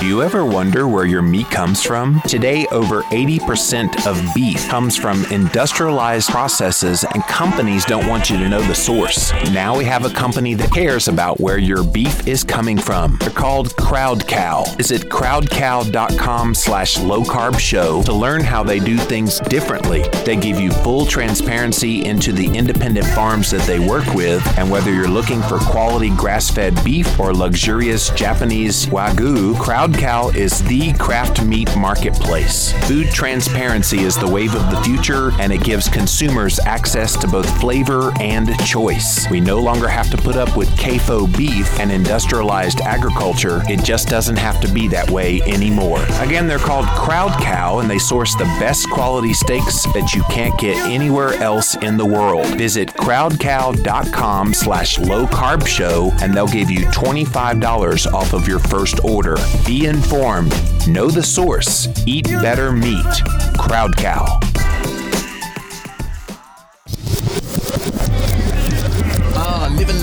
Do you ever wonder where your meat comes from? Today, over 80% of beef comes from industrialized processes, and companies don't want you to know the source. Now we have a company that cares about where your beef is coming from. They're called Crowd Cow. Visit crowdcow.com/lowcarbshow to learn how they do things differently. They give you full transparency into the independent farms that they work with, and whether you're looking for quality grass-fed beef or luxurious Japanese Wagyu, Crowd Cow is the craft meat marketplace. Food transparency is the wave of the future, and it gives consumers access to both flavor and choice. We no longer have to put up with CAFO beef and industrialized agriculture. It just doesn't have to be that way anymore. Again, they're called Crowd Cow, and they source the best quality steaks that you can't get anywhere else in the world. Visit crowdcow.com/lowcarbshow, and they'll give you $25 off of your first order. Be informed, know the source, eat better meat. Crowd Cow. Living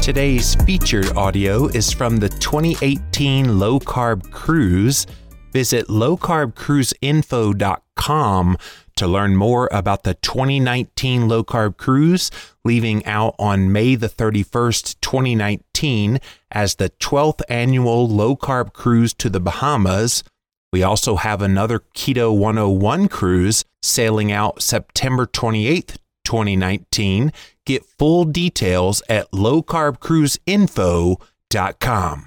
Today's featured audio is from the 2018 Low Carb Cruise. Visit lowcarbcruiseinfo.com to learn more about the 2019 Low Carb Cruise, leaving out on May the 31st, 2019 as the 12th annual Low Carb Cruise to the Bahamas. We also have another Keto 101 cruise sailing out September 28th, 2019. Get full details at lowcarbcruiseinfo.com.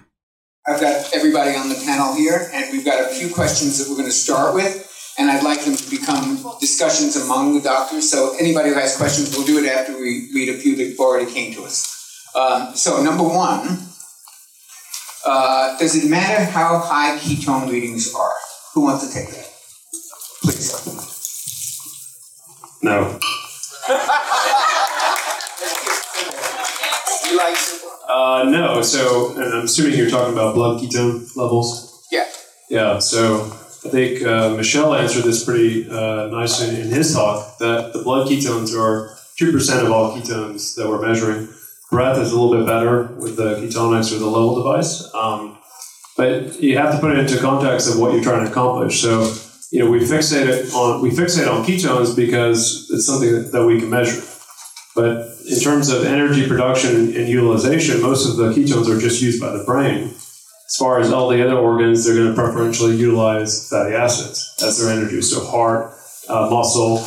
I've got everybody on the panel here, and we've got a few questions that we're going to start with, and I'd like them to become discussions among the doctors. So anybody who has questions, we'll do it after we read a few that already came to us. So number one, does it matter how high ketone readings are? Who wants to take that? Please. No. No, so, and I'm assuming you're talking about blood ketone levels? Yeah. Yeah, so I think Michel answered this pretty nicely in his talk, that the blood ketones are 2% of all ketones that we're measuring. Breath is a little bit better with the ketonics or the level device, but you have to put it into context of what you're trying to accomplish. So, you know, we fixate on ketones because it's something that we can measure. But in terms of energy production and utilization, most of the ketones are just used by the brain. As far as all the other organs, they're going to preferentially utilize fatty acids. That's their energy. So heart, muscle.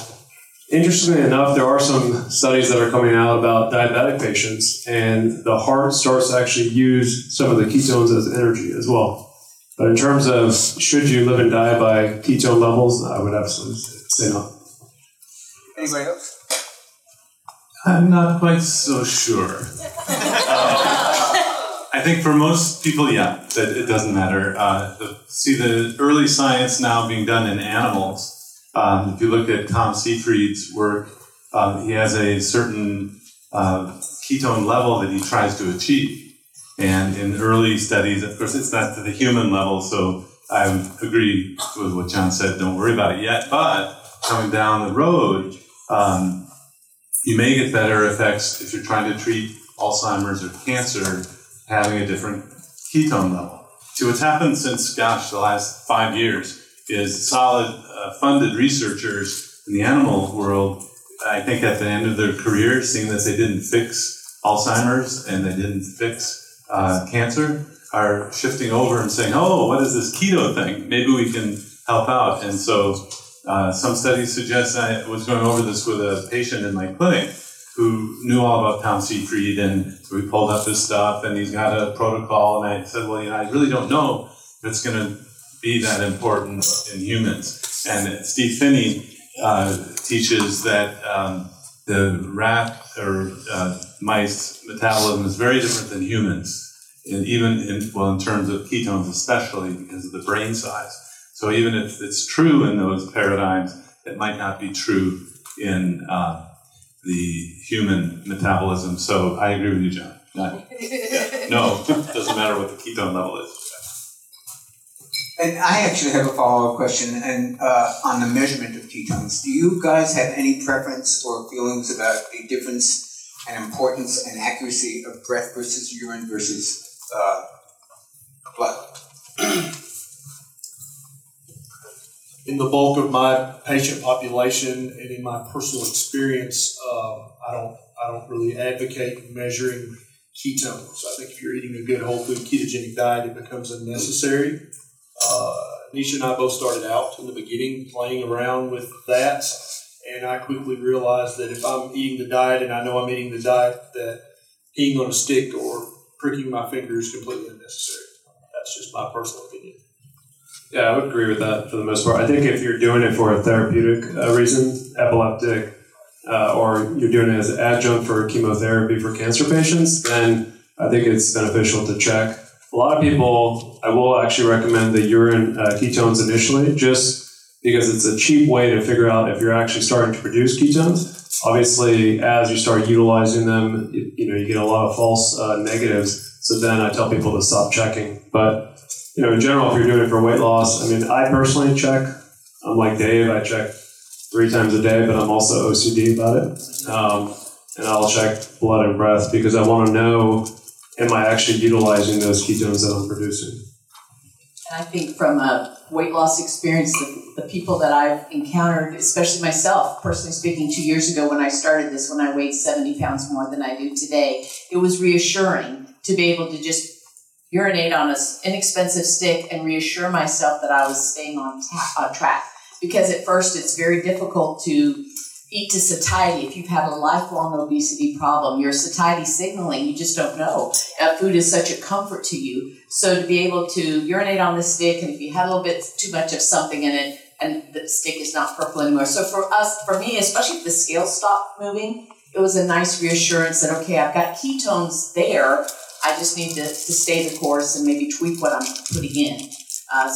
Interestingly enough, there are some studies that are coming out about diabetic patients, and the heart starts to actually use some of the ketones as energy as well. But in terms of should you live and die by ketone levels, I would absolutely say no. Anybody else? I'm not quite so sure. I think for most people, yeah, that it doesn't matter. See the early science now being done in animals. If you look at Tom Seyfried's work, he has a certain ketone level that he tries to achieve. And in early studies, of course, it's not to the human level, so I agree with what John said, don't worry about it yet. But coming down the road, you may get better effects if you're trying to treat Alzheimer's or cancer, having a different ketone level. See, what's happened since, the last 5 years is solid funded researchers in the animal world, I think at the end of their career, seeing that they didn't fix Alzheimer's and they didn't fix cancer, are shifting over and saying, oh, what is this keto thing? Maybe we can help out. And so some studies suggest, I was going over this with a patient in my clinic who knew all about Tom Seyfried, and so we pulled up his stuff, and he's got a protocol, and I said, well, I really don't know if it's going to be that important in humans. And Steve Finney teaches that the rat or mice metabolism is very different than humans. and even in, well, in terms of ketones especially, because of the brain size. So even if it's true in those paradigms, it might not be true in the human metabolism. So I agree with you, John. No, it doesn't matter what the ketone level is. And I actually have a follow-up question and on the measurement of ketones. Do you guys have any preference or feelings about the difference and importance and accuracy of breath versus urine versus blood? In the bulk of my patient population and in my personal experience, I don't really advocate measuring ketones. I think if you're eating a good whole food ketogenic diet, it becomes unnecessary. Nisha and I both started out in the beginning playing around with that, and I quickly realized that if I'm eating the diet and I know I'm eating the diet, that peeing on a stick or pricking my finger is completely unnecessary. That's just my personal opinion. Yeah, I would agree with that for the most part. I think if you're doing it for a therapeutic reason, epileptic, or you're doing it as an adjunct for chemotherapy for cancer patients, then I think it's beneficial to check. A lot of people, I will actually recommend the urine ketones initially, just because it's a cheap way to figure out if you're actually starting to produce ketones. Obviously, as you start utilizing them, you get a lot of false negatives. So then I tell people to stop checking. But in general, if you're doing it for weight loss, I personally check. I'm like Dave, I check 3 times a day, but I'm also OCD about it. And I'll check blood and breath because I want to know, am I actually utilizing those ketones that I'm producing? And I think from a weight loss experience, the people that I've encountered, especially myself, personally speaking, 2 years ago when I started this, when I weighed 70 pounds more than I do today, it was reassuring to be able to just urinate on an inexpensive stick and reassure myself that I was staying on track. Because at first it's very difficult to eat to satiety. If you've had a lifelong obesity problem, your satiety signaling, you just don't know. Food is such a comfort to you. So to be able to urinate on the stick, and if you had a little bit too much of something in it, and the stick is not purple anymore. So for me, especially if the scale stopped moving, it was a nice reassurance that, okay, I've got ketones there. I just need to stay the course and maybe tweak what I'm putting in.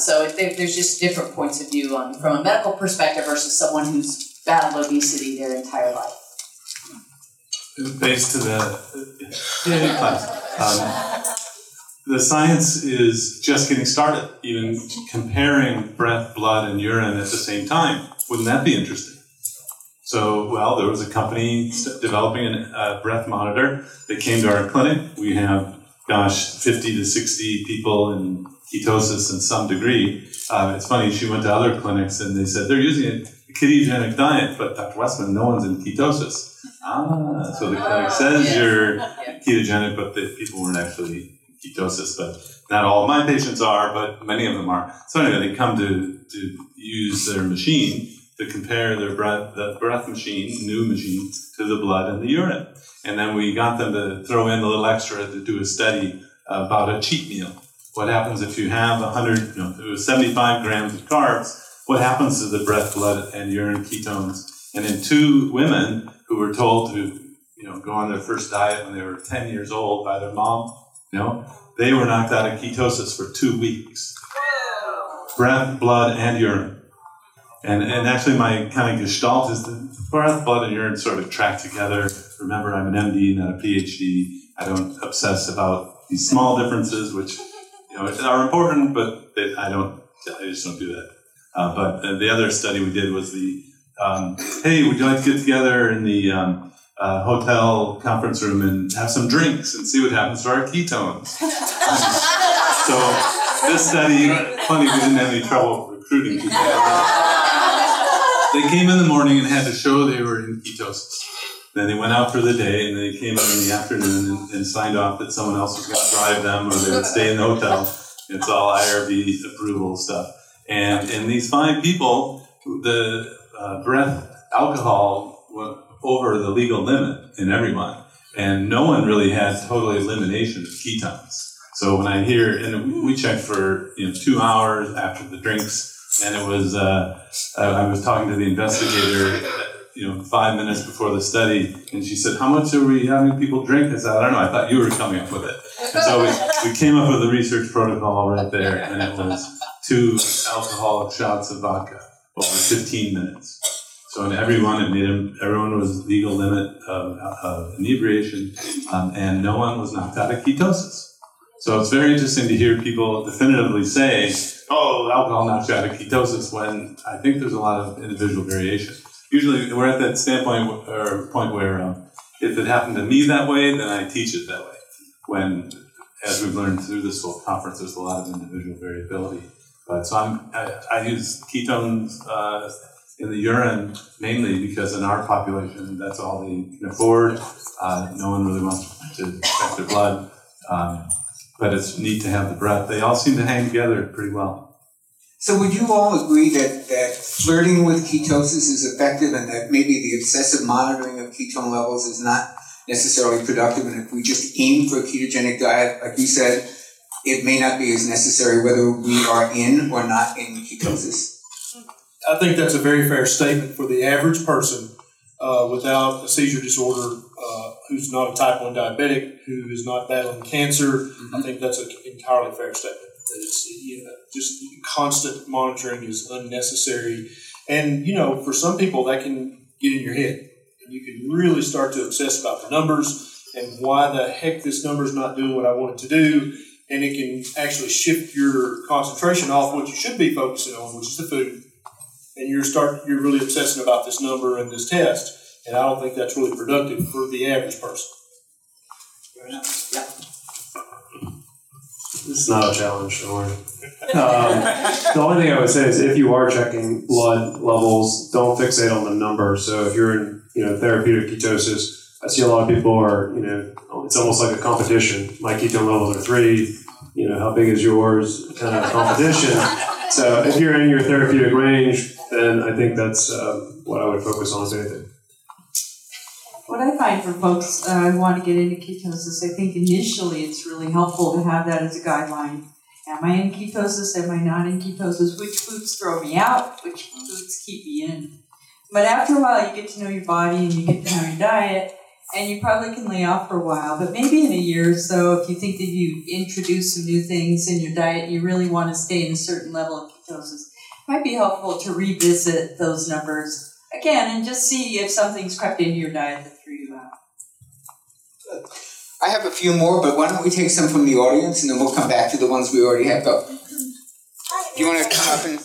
So there's just different points of view on from a medical perspective versus someone who's battled obesity their entire life. Thanks to the science is just getting started, even comparing breath, blood, and urine at the same time. Wouldn't that be interesting? So, there was a company developing a breath monitor that came to our clinic. We have, 50 to 60 people in ketosis in some degree. It's funny, she went to other clinics and they said, they're using a ketogenic diet, but Dr. Westman, no one's in ketosis. So the clinic says you're ketogenic, but the people weren't actually in ketosis. But not all of my patients are, but many of them are. So anyway, they come to use their machine to compare their new breath machine, to the blood and the urine. And then we got them to throw in a little extra to do a study about a cheat meal. What happens if you have 75 grams of carbs? What happens to the breath, blood, and urine ketones? And in 2 women who were told to, go on their first diet when they were 10 years old by their mom, they were knocked out of ketosis for 2 weeks. Breath, blood, and urine. And actually, my kind of gestalt is that breath, blood, and urine sort of track together. Remember, I'm an MD, not a PhD. I don't obsess about these small differences, which are important, but I just don't do that. But the other study we did was the, hey, would you like to get together in the hotel conference room and have some drinks and see what happens to our ketones? So this study, funny, we didn't have any trouble recruiting people. They came in the morning and had to show they were in ketosis. Then they went out for the day, and they came out in the afternoon and signed off that someone else was going to drive them or they would stay in the hotel. It's all IRB approval stuff. And in these 5 people, the breath alcohol went over the legal limit in everyone. And no one really had total elimination of ketones. So when I hear, and we checked for 2 hours after the drinks, and it was, I was talking to the investigator 5 minutes before the study, and she said, "How much are we having people drink?" I said, "I don't know. I thought you were coming up with it." And so we came up with a research protocol right there, and it was 2 alcoholic shots of vodka over 15 minutes. So in everyone was legal limit of inebriation, and no one was knocked out of ketosis. So it's very interesting to hear people definitively say, "Oh, alcohol knocks you out of ketosis," when I think there's a lot of individual variation. Usually we're at that standpoint or point where if it happened to me that way, then I teach it that way. When, as we've learned through this whole conference, there's a lot of individual variability. But so I use ketones in the urine mainly because in our population, that's all they can afford. No one really wants to check their blood. But it's neat to have the breath. They all seem to hang together pretty well. So would you all agree that flirting with ketosis is effective and that maybe the obsessive monitoring of ketone levels is not necessarily productive? And if we just aim for a ketogenic diet, like you said, it may not be as necessary whether we are in or not in ketosis? I think that's a very fair statement for the average person without a seizure disorder, who's not a type 1 diabetic, who is not battling cancer. Mm-hmm. I think that's an entirely fair statement. It's, just constant monitoring is unnecessary. And, for some people, that can get in your head. And you can really start to obsess about the numbers and why the heck this number's not doing what I want it to do. And it can actually shift your concentration off what you should be focusing on, which is the food. And you're really obsessing about this number and this test. And I don't think that's really productive for the average person. Fair enough. Yeah. It's not a challenge, Sean. The only thing I would say is if you are checking blood levels, don't fixate on the number. So if you're in, therapeutic ketosis, I see a lot of people are, it's almost like a competition. My ketone levels are 3. How big is yours? Kind of competition. So if you're in your therapeutic range, then I think that's what I would focus on as anything. What I find for folks who want to get into ketosis, I think initially it's really helpful to have that as a guideline. Am I in ketosis? Am I not in ketosis? Which foods throw me out? Which foods keep me in? But after a while, you get to know your body and you get to know your diet, and you probably can lay off for a while. But maybe in a year or so, if you think that you introduce some new things in your diet, you really want to stay in a certain level of ketosis, it might be helpful to revisit those numbers again and just see if something's crept into your diet that threw you out. I have a few more, but why don't we take some from the audience, and then we'll come back to the ones we already have up. Do you want to come up and...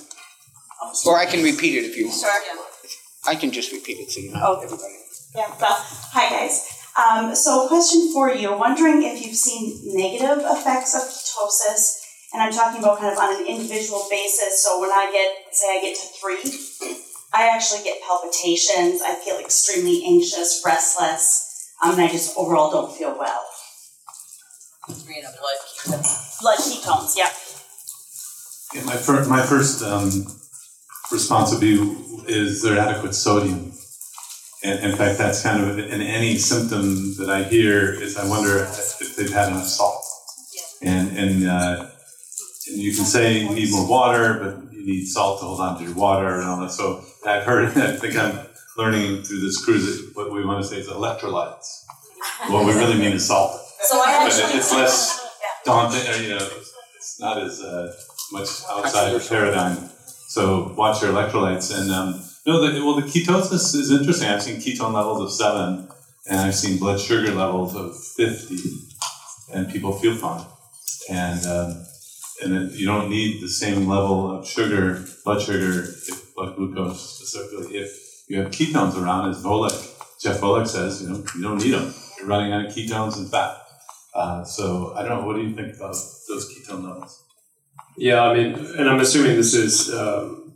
Or I can repeat it if you want. Sure. I can just repeat it so you know everybody. Yeah, well, hi guys. So a question for you. Wondering if you've seen negative effects of ketosis, and I'm talking about kind of on an individual basis. So when I get to 3, I actually get palpitations. I feel extremely anxious, restless, and I just overall don't feel well. 3 and a blood ketones. Blood ketones, yep. Yeah, my first response would be, is there adequate sodium? And in fact, that's kind of in any symptom that I hear is I wonder if they've had enough salt. Yeah. And you can say you need more water, but need salt to hold on to your water and all that. So I've heard, I think I'm learning through this cruise that what we want to say is electrolytes. What we really mean is salt. So it's less daunting, it's not as much outside of paradigm. So watch your electrolytes. And the ketosis is interesting. I've seen ketone levels of 7, and I've seen blood sugar levels of 50, and people feel fine. And you don't need the same level of sugar, blood sugar, blood glucose specifically. If you have ketones around, as Jeff Volek says, you don't need them. You're running out of ketones and fat. So I don't know. What do you think about those ketone levels? Yeah, and I'm assuming this is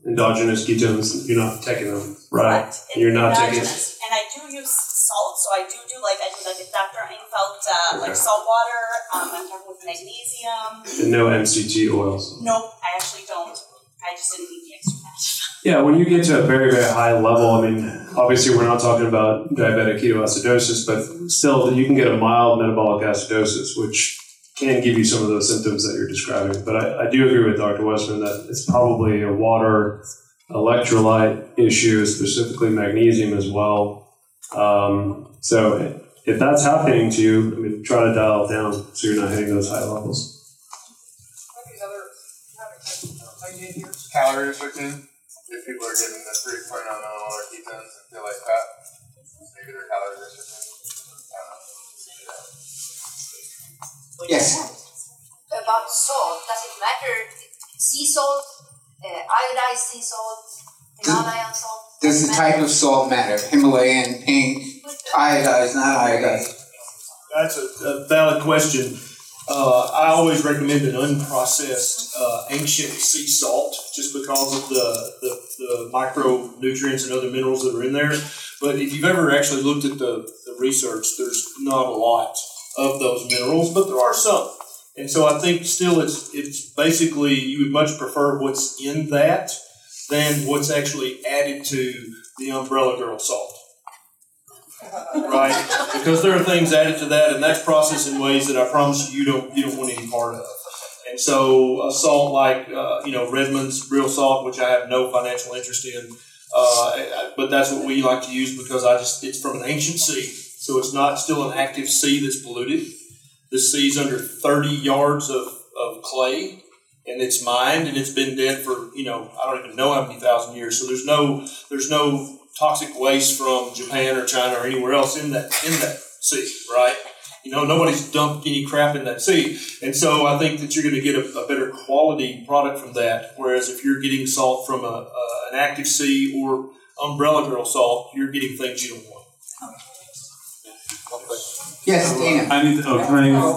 endogenous ketones. You're not taking them, right? Correct. You're not taking. And I do use salt, so I do like Dr. Einfeld, like salt water. I'm talking with magnesium. And no MCT oils? Nope, I actually don't. I just didn't need the extra match. Yeah, when you get to a very, very high level, obviously we're not talking about diabetic ketoacidosis, but still you can get a mild metabolic acidosis, which can give you some of those symptoms that you're describing. But I do agree with Dr. Westman that it's probably a water electrolyte issues, specifically magnesium as well. So if that's happening to you, I mean, try to dial it down so you're not hitting those high levels. Calorie restricting. If people are getting the 3.0 or ketones and feel like that, maybe their calorie restricting. Yes. About salt, does it matter? Sea salt, iodized sea salt, Himalayan salt? Does the type of salt matter? Himalayan, pink, iodized, not iodized? That's a valid question. I always recommend an unprocessed ancient sea salt just because of the micronutrients and other minerals that are in there. But if you've ever actually looked at the research, there's not a lot of those minerals, but there are some. And so I think still it's basically you would much prefer what's in that than what's actually added to the Umbrella Girl salt, right? Because there are things added to that, and that's processed in ways that I promise you don't want any part of. And so a salt like Redmond's real salt, which I have no financial interest in, but that's what we like to use because it's from an ancient sea, so it's not still an active sea that's polluted. This sea's under 30 yards of clay, and it's mined, and it's been dead for, I don't even know how many thousand years. So there's no toxic waste from Japan or China or anywhere else in that sea, right? Nobody's dumped any crap in that sea. And so I think that you're going to get a better quality product from that, whereas if you're getting salt from an active sea or Umbrella Girl salt, you're getting things you don't want. Yes, Dana. Can I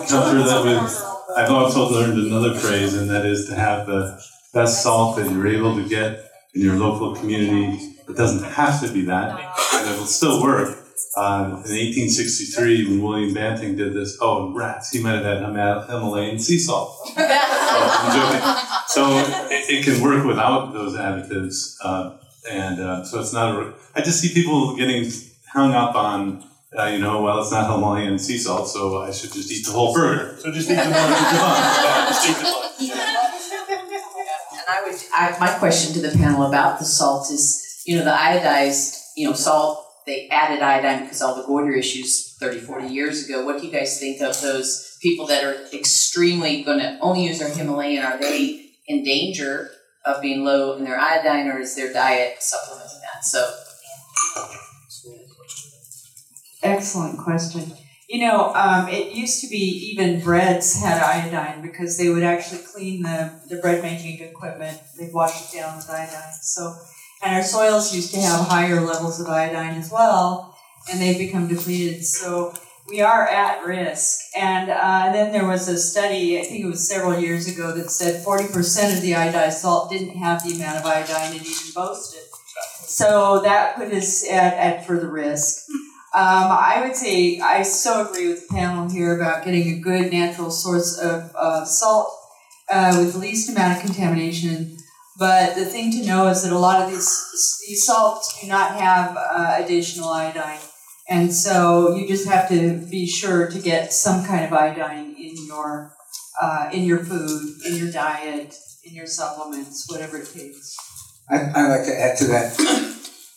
counter that with, I've also learned another phrase, and that is to have the best salt that you're able to get in your local community. It doesn't have to be that, and it will still work. In 1863, when William Banting did this, he might have had Himalayan sea salt. So it can work without those additives, and so it's not I just see people getting hung up on, it's not Himalayan sea salt, so I should just eat the whole burger. So just eat the whole burger. And my question to the panel about the salt is, the iodized, salt, they added iodine because all the goiter issues 30, 40 years ago. What do you guys think of those people that are extremely going to only use their Himalayan? Are they in danger of being low in their iodine, or is their diet supplementing that? Excellent question. It used to be even breads had iodine because they would actually clean the bread-making equipment. They'd wash it down with iodine. And our soils used to have higher levels of iodine as well, and they've become depleted. So we are at risk. And then there was a study, I think it was several years ago, that said 40% of the iodized salt didn't have the amount of iodine it even boasted. So that put us at further risk. I would say I so agree with the panel here about getting a good natural source of salt with the least amount of contamination. But the thing to know is that a lot of these salts do not have additional iodine. And so you just have to be sure to get some kind of iodine in your food, in your diet, in your supplements, whatever it takes. I'd like to add to that.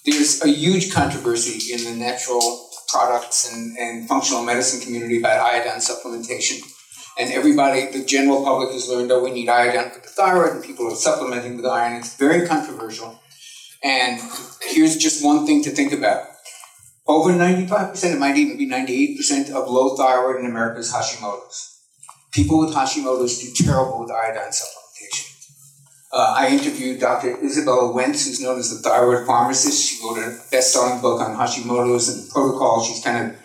There's a huge controversy in the natural products and functional medicine community about iodine supplementation. And everybody, the general public has learned, we need iodine for the thyroid, and people are supplementing with iron. It's very controversial. And here's just one thing to think about. Over 95%, it might even be 98% of low thyroid in America is Hashimoto's. People with Hashimoto's do terrible with iodine supplementation. I interviewed Dr. Isabella Wentz, who's known as the thyroid pharmacist. She wrote a best-selling book on Hashimoto's and protocol. She's kind of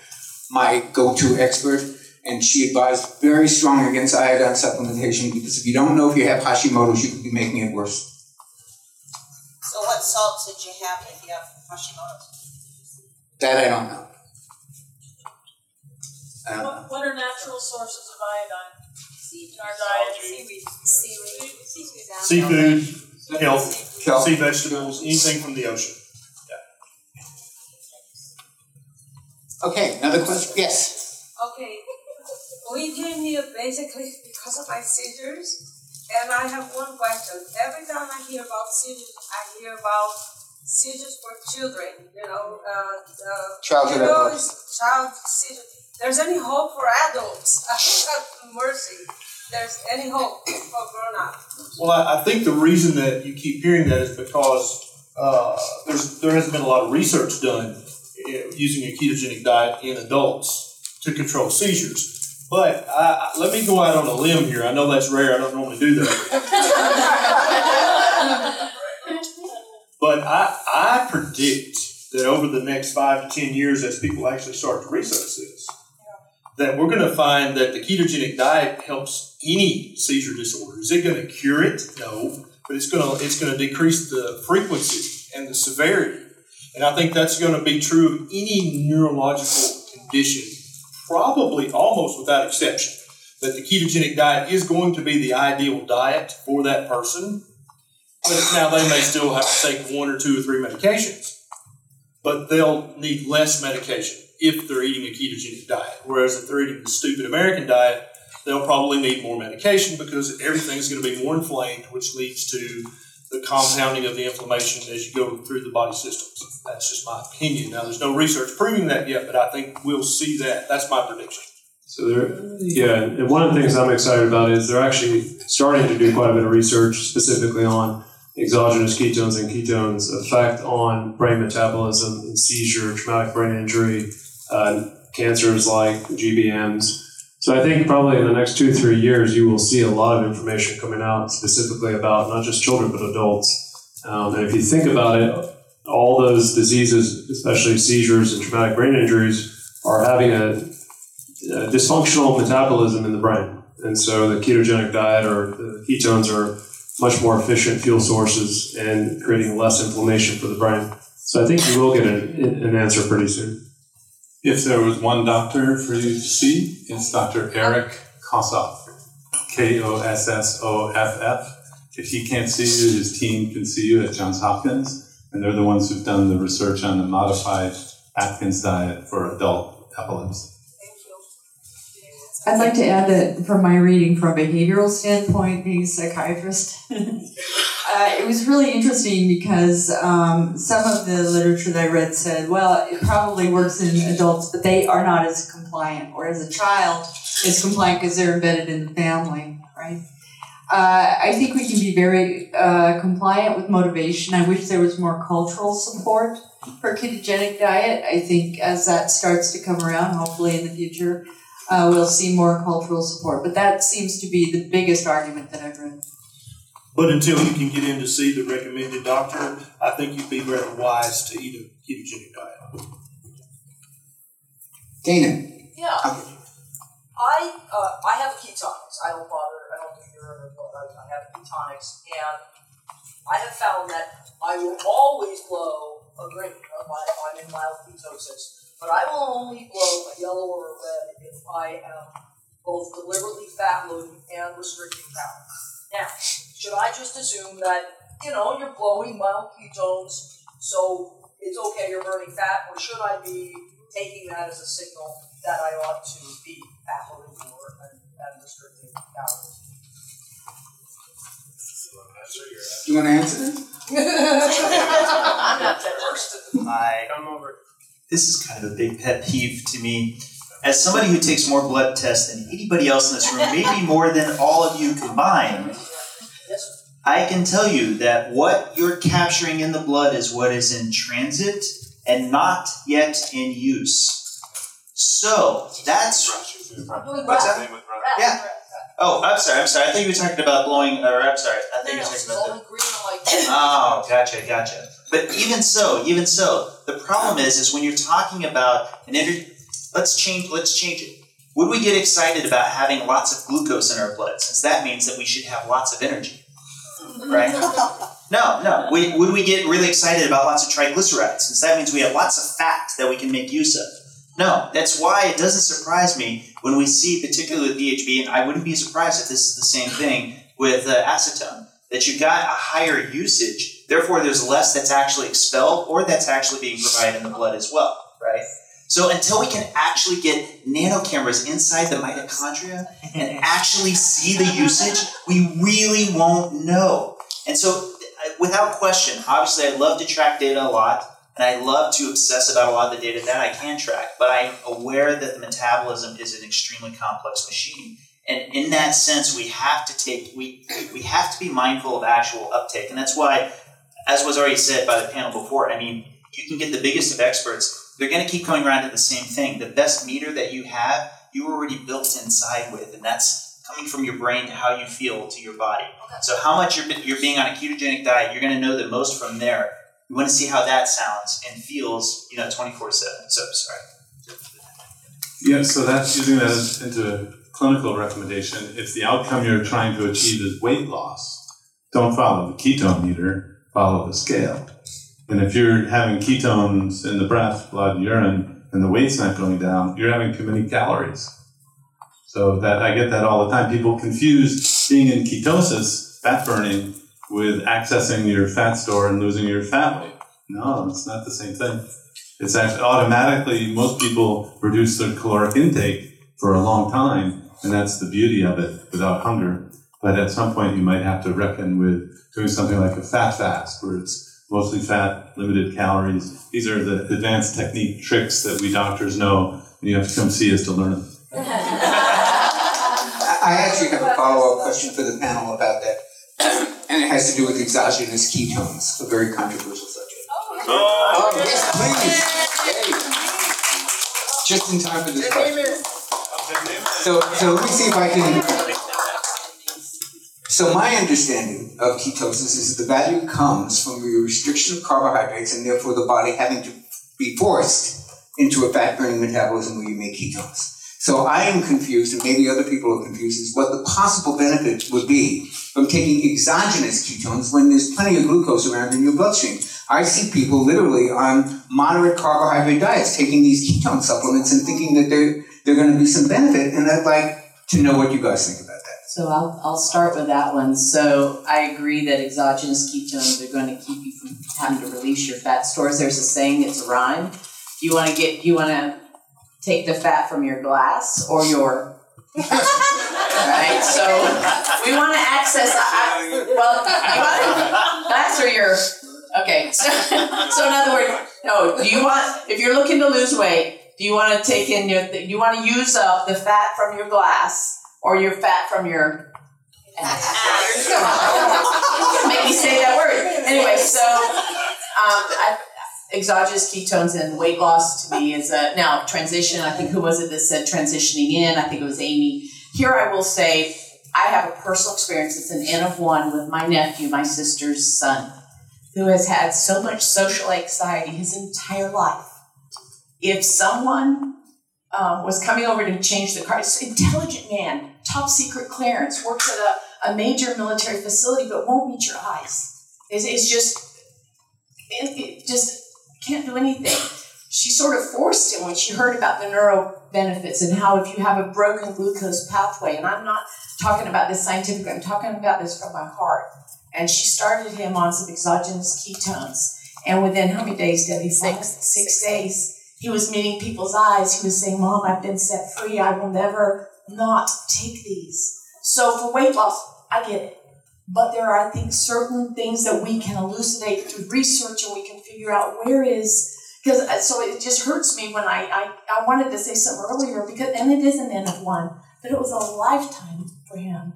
my go-to expert. And she advised very strongly against iodine supplementation because if you don't know if you have Hashimoto's, you could be making it worse. So what salts did you have if you have Hashimoto's? That I don't know. What are natural sources of iodine? In our diet, seaweed. Seafood, kelp, sea vegetables, anything from the ocean. Yeah. Okay, another question? Yes. Okay. We came here basically because of my seizures, And I have one question. Every time I hear about CEGES, I hear about CEGES for children, you know, child CEGES. There's any hope for adults? Mercy. There's any hope for grown-ups? Well, I think the reason that you keep hearing that is because there hasn't been a lot of research done using a ketogenic diet in adults to control seizures. But let me go out on a limb here. I know that's rare. I don't normally do that. But I predict that over the next 5 to 10 years, as people actually start to research this, that we're going to find that the ketogenic diet helps any seizure disorder. Is it going to cure it? No. But it's going to decrease the frequency and the severity. And I think that's going to be true of any neurological condition. Probably almost without exception, that the ketogenic diet is going to be the ideal diet for that person. But now they may still have to take 1 or 2 or 3 medications, but they'll need less medication if they're eating a ketogenic diet. Whereas if they're eating the stupid American diet, they'll probably need more medication because everything's going to be more inflamed, which leads to the compounding of the inflammation as you go through the body systems. That's just my opinion. Now, there's no research proving that yet, but I think we'll see that. That's my prediction. So and one of the things I'm excited about is they're actually starting to do quite a bit of research specifically on exogenous ketones and ketones' effect on brain metabolism and seizure, traumatic brain injury, cancers like GBMs. So I think probably in the next 2 or 3 years, you will see a lot of information coming out specifically about not just children, but adults. And if you think about it, all those diseases, especially seizures and traumatic brain injuries, are having a dysfunctional metabolism in the brain. And so the ketogenic diet or the ketones are much more efficient fuel sources and creating less inflammation for the brain. So I think you will get an answer pretty soon. If there was one doctor for you to see, it's Dr. Eric Kossoff, Kossoff. If he can't see you, his team can see you at Johns Hopkins, and they're the ones who've done the research on the modified Atkins diet for adult epilepsy. I'd like to add that from my reading, from a behavioral standpoint, being a psychiatrist, it was really interesting because some of the literature that I read said, well, it probably works in adults, but they are not as compliant, or as a child is compliant because they're embedded in the family, right? I think we can be very compliant with motivation. I wish there was more cultural support for ketogenic diet. I think as that starts to come around, hopefully in the future, we'll see more cultural support. But that seems to be the biggest argument that I've read. But until you can get in to see the recommended doctor, I think you'd be very wise to eat a ketogenic diet. Dana. Yeah. Okay. I have ketonics. I don't think you're ever bothered. I have ketonics. And I have found that I will always blow a green. I'm in mild ketosis. But I will only blow a yellow or a red if I am both deliberately fat-loading and restricting power. Now, should I just assume that, you're blowing mild ketones, so it's okay you're burning fat, or should I be taking that as a signal that I ought to be fat-loading more and restricting calories? You want to answer that? I'm not that versed. I come over. This is kind of a big pet peeve to me. As somebody who takes more blood tests than anybody else in this room, maybe more than all of you combined, I can tell you that what you're capturing in the blood is what is in transit and not yet in use. So that's... What's that? Yeah. Oh, I'm sorry. I thought you were talking about blowing... I thought you were talking about... All the green like that. Oh, gotcha. But even so, the problem is when you're talking about an energy, let's change it. Would we get excited about having lots of glucose in our blood, since that means that we should have lots of energy, right? No. Would we get really excited about lots of triglycerides, since that means we have lots of fat that we can make use of? No, that's why it doesn't surprise me when we see, particularly with BHB, and I wouldn't be surprised if this is the same thing with acetone, that you've got a higher usage. Therefore, there's less that's actually expelled or that's actually being provided in the blood as well, right? So until we can actually get nano cameras inside the mitochondria and actually see the usage, we really won't know. And so without question, obviously I love to track data a lot, and I love to obsess about a lot of the data that I can track, but I'm aware that the metabolism is an extremely complex machine. And in that sense, we have to be mindful of actual uptake. And that's why, as was already said by the panel before, I mean, you can get the biggest of experts. They're going to keep coming around to the same thing. The best meter that you have, you were already built inside with, and that's coming from your brain to how you feel to your body. So how much you're being on a ketogenic diet, you're going to know the most from there. You want to see how that sounds and feels, 24/7. So, sorry. Yeah, so that's using that into a clinical recommendation. If the outcome you're trying to achieve is weight loss, don't follow the ketone meter, follow the scale. And if you're having ketones in the breath, blood, urine, and the weight's not going down, you're having too many calories. So that I get that all the time. People confuse being in ketosis, fat burning, with accessing your fat store and losing your fat weight. No, it's not the same thing. It's actually automatically, most people reduce their caloric intake for a long time, and that's the beauty of it without hunger. But at some point, you might have to reckon with doing something like a fat fast, where it's mostly fat, limited calories. These are the advanced technique tricks that we doctors know, and you have to come see us to learn them. I actually have a follow-up question for the panel about that, and it has to do with exogenous ketones, a very controversial subject. Oh, yes, please. Yay. Just in time for this question. So let me see if I can... So my understanding of ketosis is the value comes from the restriction of carbohydrates and therefore the body having to be forced into a fat-burning metabolism where you make ketones. So I am confused, and maybe other people are confused, is what the possible benefit would be from taking exogenous ketones when there's plenty of glucose around in your bloodstream. I see people literally on moderate carbohydrate diets taking these ketone supplements and thinking that they're going to be some benefit, and I'd like to know what you guys think about it. So I'll start with that one. So I agree that exogenous ketones are going to keep you from having to release your fat stores. There's a saying, it's a rhyme. You want to take the fat from your glass or your right? So we want to access glass or your okay. So in other words, no. If you're looking to lose weight, do you want to take in you want to use up the fat from your glass? Or your fat from your ass. Come on. Make me say that word. Anyway, so exogenous ketones and weight loss to me is now transition. I think who was it that said transitioning in? I think it was Amy. Here I will say I have a personal experience. It's an N of one with my nephew, my sister's son, who has had so much social anxiety his entire life. If someone was coming over to change the car. It's an intelligent man, top secret clearance, works at a major military facility, but won't meet your eyes. It just can't do anything. She sort of forced him when she heard about the neuro benefits and how if you have a broken glucose pathway, and I'm not talking about this scientifically, I'm talking about this from my heart. And she started him on some exogenous ketones. And within how many days, Debbie? Six days. He was meeting people's eyes. He was saying, Mom, I've been set free. I will never not take these. So for weight loss, I get it. But there are, I think, certain things that we can elucidate through research and we can figure out so it just hurts me when I wanted to say something earlier, and it is an end of one, but it was a lifetime for him.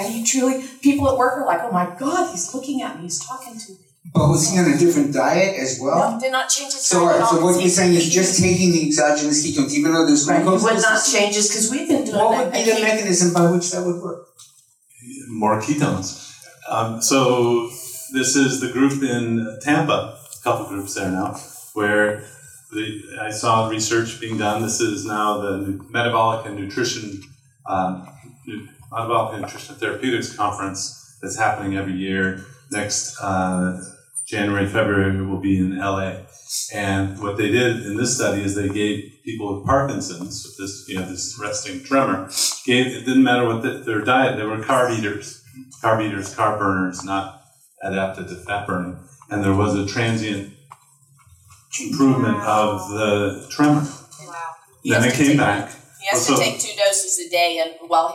And he truly, people at work are like, oh my God, he's looking at me, he's talking to me. But was he on a different diet as well? No, did not change his diet at all. So what you're saying is just taking the exogenous ketones, even though there's glucose. Right, would not change this because we've been doing that. What would be the mechanism by which that would work? More ketones. So this is the group in Tampa, a couple groups there now, where I saw research being done. This is now the Metabolic and Nutrition Therapeutics Conference that's happening every year. Next January, February will be in LA. And what they did in this study is they gave people with Parkinson's, with this resting tremor, it didn't matter what their diet, they were carb eaters, carb burners, not adapted to fat burning. And there was a transient improvement of the tremor. Then it came back. He has to take 2 doses a day, and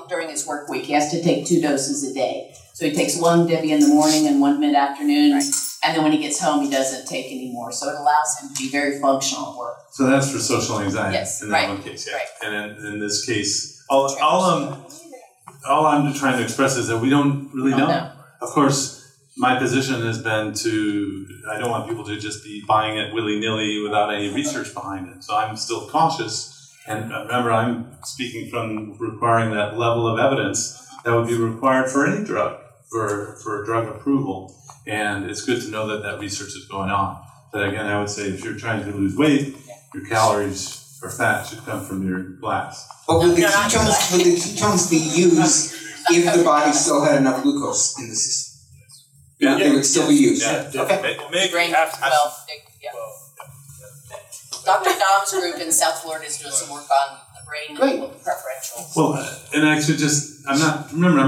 during his work week, he has to take 2 doses a day. So he takes one divvy in the morning and one mid-afternoon, right. And then when he gets home, he doesn't take any more. So it allows him to be very functional at work. So that's for social anxiety in that one case, yeah. Right. And in this case, all I'm trying to express is that we don't really know. Of course, my position has been I don't want people to just be buying it willy-nilly without any research behind it. So I'm still cautious. And remember, I'm speaking from requiring that level of evidence that would be required for any drug, for drug approval. And it's good to know that that research is going on. But again, I would say if you're trying to lose weight, your calories or fat should come from your glass. But would the ketones be used if the body still had enough glucose in the system? Yeah, they would still be used. Yeah. Okay. Dr. Dom's group in South Florida is doing some work on the brain and preferential. Well, and actually I'm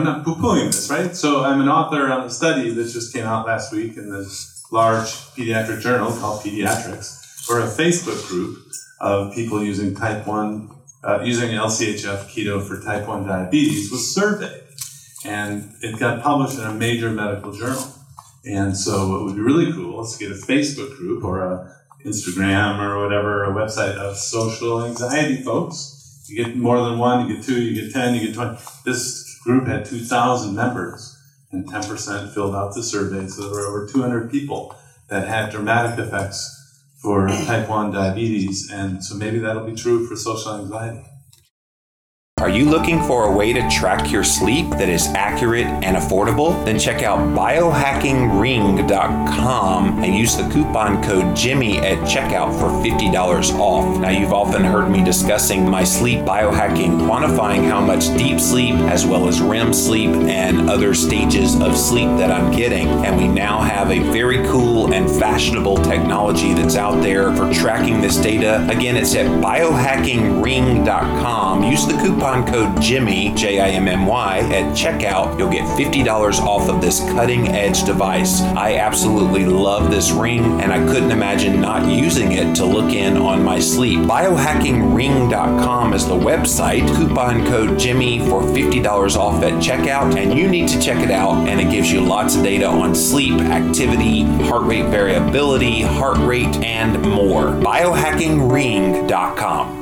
not poo-pooing this, right? So I'm an author on a study that just came out last week in this large pediatric journal called Pediatrics, or a Facebook group of people using using LCHF keto for type 1 diabetes was surveyed. And it got published in a major medical journal. And so what would be really cool is to get a Facebook group or a Instagram or whatever, a website of social anxiety folks. You get more than one, you get two, you get 10, you get 20. This group had 2,000 members, and 10% filled out the survey. So there were over 200 people that had dramatic effects for type 1 diabetes. And so maybe that'll be true for social anxiety. Are you looking for a way to track your sleep that is accurate and affordable? Then check out biohackingring.com and use the coupon code Jimmy at checkout for $50 off. Now, you've often heard me discussing my sleep biohacking, quantifying how much deep sleep as well as REM sleep and other stages of sleep that I'm getting. And we now have a very cool and fashionable technology that's out there for tracking this data. Again, it's at biohackingring.com. Use the coupon code Jimmy, Jimmy, at checkout. You'll get $50 off of this cutting-edge device. I absolutely love this ring, and I couldn't imagine not using it to look in on my sleep. Biohackingring.com is the website. Coupon code Jimmy for $50 off at checkout, and you need to check it out, and it gives you lots of data on sleep, activity, heart rate variability, heart rate, and more. Biohackingring.com.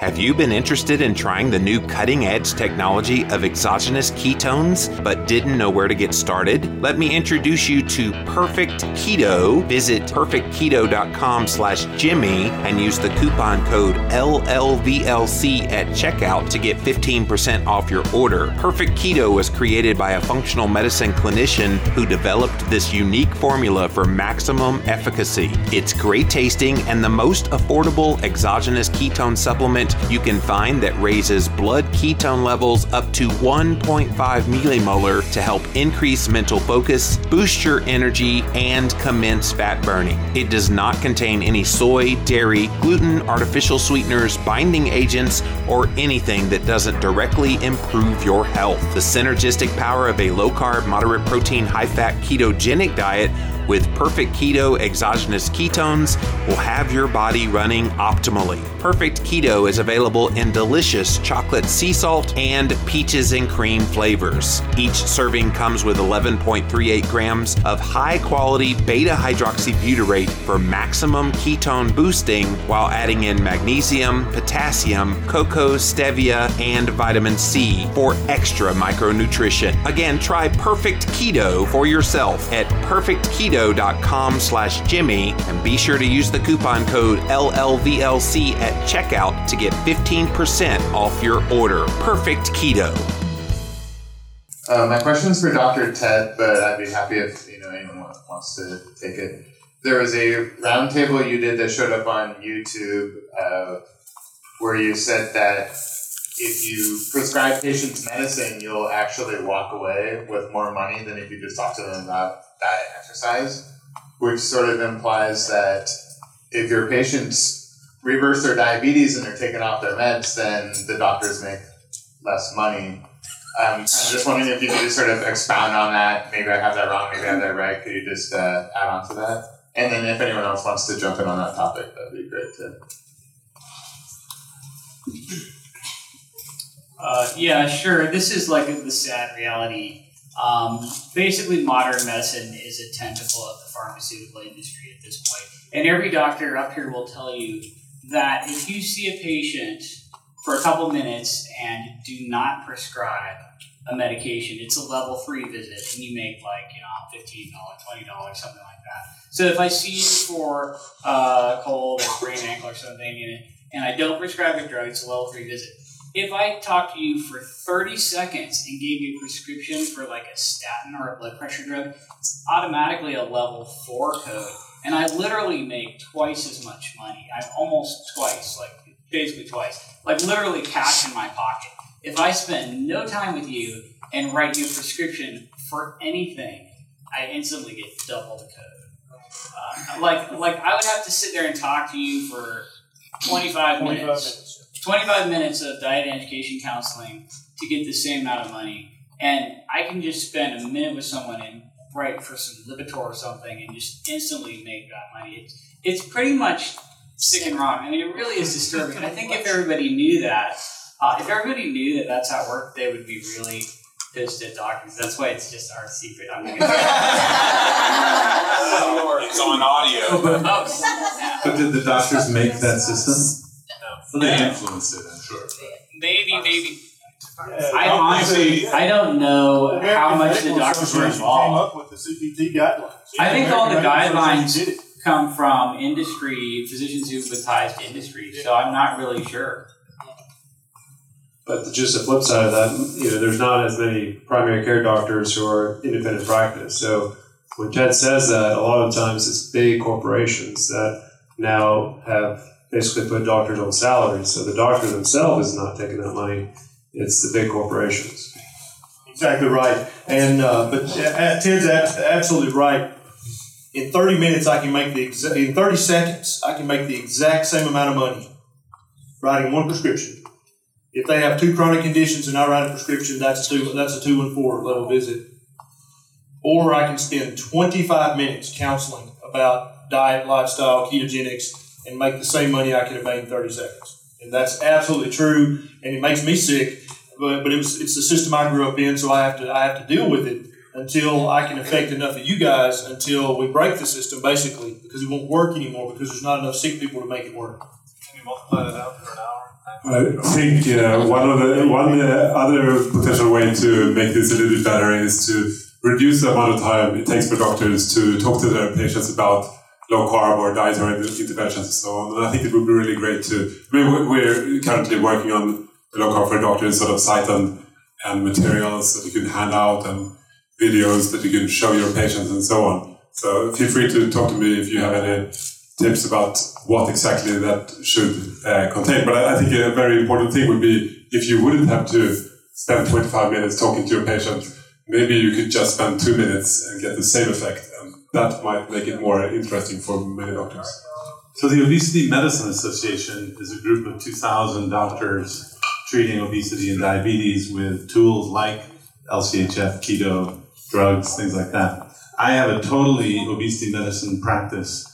Have you been interested in trying the new cutting-edge technology of exogenous ketones, but didn't know where to get started? Let me introduce you to Perfect Keto. Visit perfectketo.com/Jimmy and use the coupon code LLVLC at checkout to get 15% off your order. Perfect Keto was created by a functional medicine clinician who developed this unique formula for maximum efficacy. It's great tasting and the most affordable exogenous ketone supplement you can find that raises blood ketone levels up to 1.5 millimolar to help increase mental focus, boost your energy, and commence fat burning. It does not contain any soy, dairy, gluten, artificial sweeteners, binding agents, or anything that doesn't directly improve your health. The synergistic power of a low-carb, moderate protein, high-fat ketogenic diet with Perfect Keto exogenous ketones will have your body running optimally. Perfect Keto is available in delicious chocolate sea salt and peaches and cream flavors. Each serving comes with 11.38 grams of high-quality beta-hydroxybutyrate for maximum ketone boosting while adding in magnesium, potassium, cocoa, stevia, and vitamin C for extra micronutrition. Again, try Perfect Keto for yourself at perfectketo.com/Jimmy and be sure to use the coupon code LLVLC at checkout to get 15% off your order. Perfect Keto. My question is for Dr. Ted, but I'd be happy if anyone wants to take it. There was a roundtable you did that showed up on YouTube where you said that if you prescribe patients medicine, you'll actually walk away with more money than if you just talk to them about diet and exercise, which sort of implies that if your patients reverse their diabetes and they're taken off their meds, then the doctors make less money. I'm just wondering if you could just sort of expound on that. Maybe I have that wrong, maybe I have that right. Could you just add on to that? And then if anyone else wants to jump in on that topic, that'd be great too. Yeah, sure. This is like the sad reality. Basically, modern medicine is a tentacle of the pharmaceutical industry at this point. And every doctor up here will tell you that if you see a patient for a couple minutes and do not prescribe a medication, it's a level 3 visit, and you make like, $15, $20, something like that. So if I see you for a cold or sprained ankle or something, and I don't prescribe a drug, it's a level 3 visit. If I talked to you for 30 seconds and gave you a prescription for like a statin or a blood pressure drug, it's automatically a level 4 code. And I literally make twice as much money. I'm almost twice, like basically twice, like literally cash in my pocket. If I spend no time with you and write you a prescription for anything, I instantly get double the code. Like I would have to sit there and talk to you for 25 minutes. 25 minutes of diet and education counseling to get the same amount of money. And I can just spend a minute with someone and write for some Lipitor or something and just instantly make that money. It's pretty much sick and wrong. I mean, it really is disturbing. I think if everybody knew that that's how it worked, they would be really pissed at doctors. That's why it's just our secret. I'm going to it's on audio. But did the doctors make that system? Well, they influenced it, I'm sure. Maybe. Yeah, I don't know how much the doctors were involved. Came up with the CPT guidelines. I think all the guidelines come from industry, physicians who were tied to industry, so I'm not really sure. But just the flip side of that, there's not as many primary care doctors who are independent practice. So when Ted says that, a lot of times it's big corporations that now have basically put doctors on salaries, so the doctor themselves is not taking that money. It's the big corporations. Exactly right. And but Ted's absolutely right. In 30 minutes, I can make in 30 seconds, I can make the exact same amount of money writing one prescription. If they have two chronic conditions and I write a prescription, that's a 214 level visit. Or I can spend 25 minutes counseling about diet, lifestyle, ketogenics, and make the same money I could have made in 30 seconds. And that's absolutely true, and it makes me sick, but it's the system I grew up in, so I have to deal with it until I can affect enough of you guys, until we break the system, basically, because it won't work anymore, because there's not enough sick people to make it work. Can you multiply that out for an hour? I think one other potential way to make this a little bit better is to reduce the amount of time it takes for doctors to talk to their patients about low-carb or dietary interventions and so on. And I think it would be really great to... I mean, we're currently working on the low-carb for doctors sort of site and materials that you can hand out and videos that you can show your patients and so on. So feel free to talk to me if you have any tips about what exactly that should contain. But I think a very important thing would be if you wouldn't have to spend 25 minutes talking to your patient, maybe you could just spend 2 minutes and get the same effect. That might make it more interesting for many doctors. So the Obesity Medicine Association is a group of 2,000 doctors treating obesity and diabetes with tools like LCHF, keto, drugs, things like that. I have a totally obesity medicine practice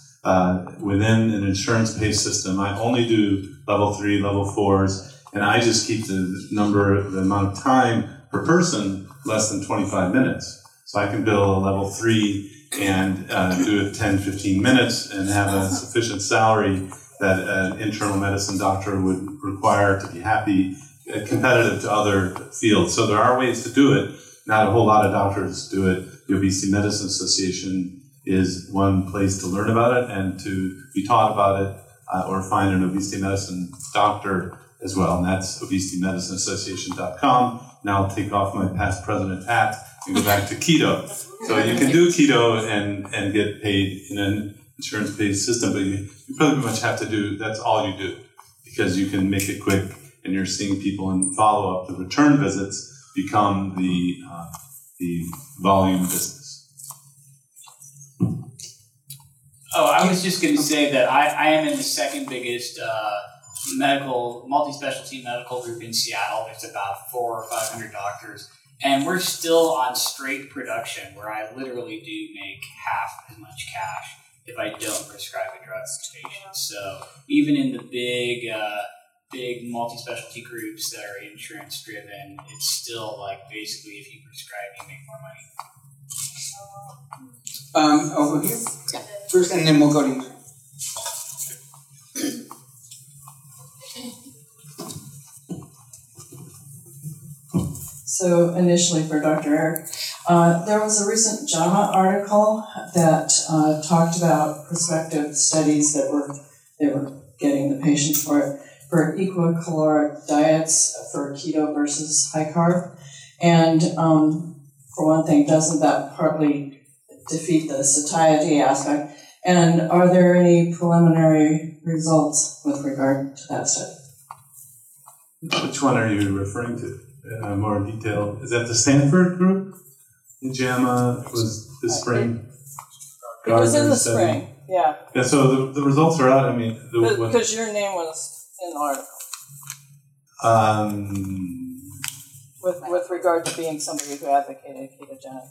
within an insurance-paid system. I only do level 3, level 4s, and I just keep the amount of time per person less than 25 minutes. So I can bill a level 3 and do it 10, 15 minutes and have a sufficient salary that an internal medicine doctor would require to be happy, competitive to other fields. So there are ways to do it. Not a whole lot of doctors do it. The Obesity Medicine Association is one place to learn about it and to be taught about it or find an obesity medicine doctor as well. And that's obesitymedicineassociation.com. Now I'll take off my past president hat and go back to keto. So you can do keto and get paid in an insurance-paid system, but you pretty much have to do, that's all you do, because you can make it quick and you're seeing people in follow-up. The return visits become the volume business. Oh, I was just going to say that I am in the second biggest multi-specialty medical group in Seattle. There's about 400 or 500 doctors. And we're still on straight production, where I literally do make half as much cash if I don't prescribe a drug to patients. So even in the big multi-specialty groups that are insurance driven, it's still like basically if you prescribe, you make more money. Over here? Yeah. First, and then we'll go to you. So initially for Dr. Eric, there was a recent JAMA article that talked about prospective studies that were getting the patients for equicaloric diets for keto versus high carb. And for one thing, doesn't that partly defeat the satiety aspect? And are there any preliminary results with regard to that study? Which one are you referring to? More detail. Is that the Stanford group? The JAMA was this spring. It was in the spring, yeah. Yeah, so the results are out. I mean, because your name was in the article. With regard to being somebody who advocated ketogenic.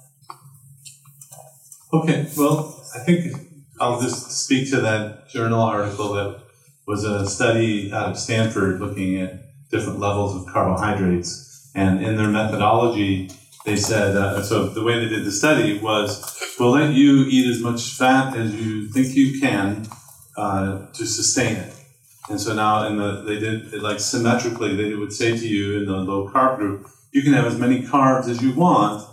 Okay, well, I think I'll just speak to that journal article that was a study out of Stanford looking at different levels of carbohydrates. And in their methodology, they said, so the way they did the study was, we'll let you eat as much fat as you think you can to sustain it. And so now they did it like symmetrically. They would say to you in the low carb group, you can have as many carbs as you want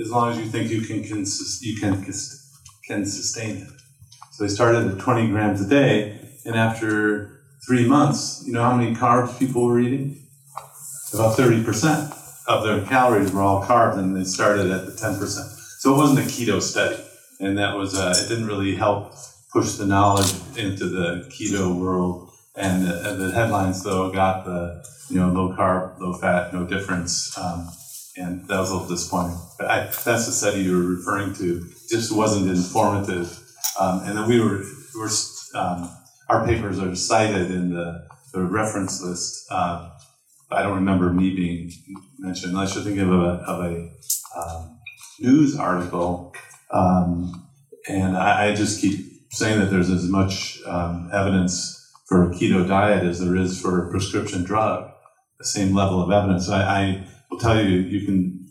as long as you think you can sustain it. So they started at 20 grams a day, and after 3 months, you know how many carbs people were eating? About 30% of their calories were all carbs, and they started at the 10%. So it wasn't a keto study, and that was it didn't really help push the knowledge into the keto world. And the headlines, though, got the low carb, low fat, no difference, and that was a little disappointing. But that's the study you were referring to. It just wasn't informative, and then our papers are cited in the reference list. I don't remember me being mentioned, unless you're thinking of a news article. And I just keep saying that there's as much evidence for a keto diet as there is for a prescription drug, the same level of evidence. So I will tell you, you can,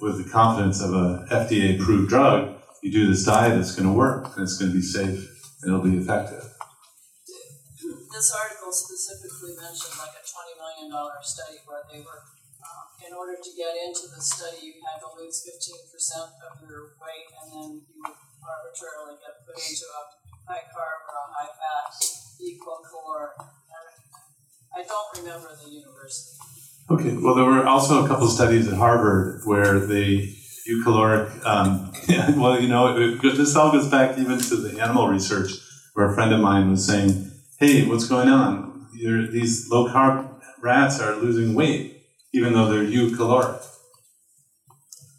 with the confidence of a FDA-approved drug, you do this diet, it's going to work, and it's going to be safe, and it'll be effective. This article specifically mentioned like a $20 million study where they were, in order to get into the study, you had to lose 15% of your weight, and then you would arbitrarily get put into a high carb or a high fat equal caloric. I don't remember the university. Okay, well, there were also a couple of studies at Harvard where the eucaloric. Well, this all goes back even to the animal research, where a friend of mine was saying, hey, what's going on? These low-carb rats are losing weight, even though they're eucaloric.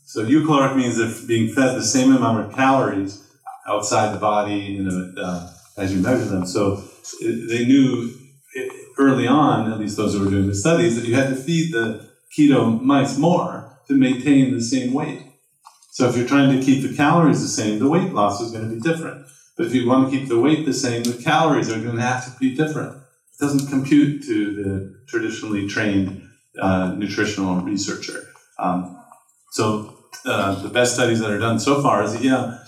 So eucaloric means they're being fed the same amount of calories outside the body as you measure them. So they knew early on, at least those who were doing the studies, that you had to feed the keto mice more to maintain the same weight. So if you're trying to keep the calories the same, the weight loss is going to be different. But if you want to keep the weight the same, the calories are going to have to be different. It doesn't compute to the traditionally trained nutritional researcher. So the best studies that are done so far is that,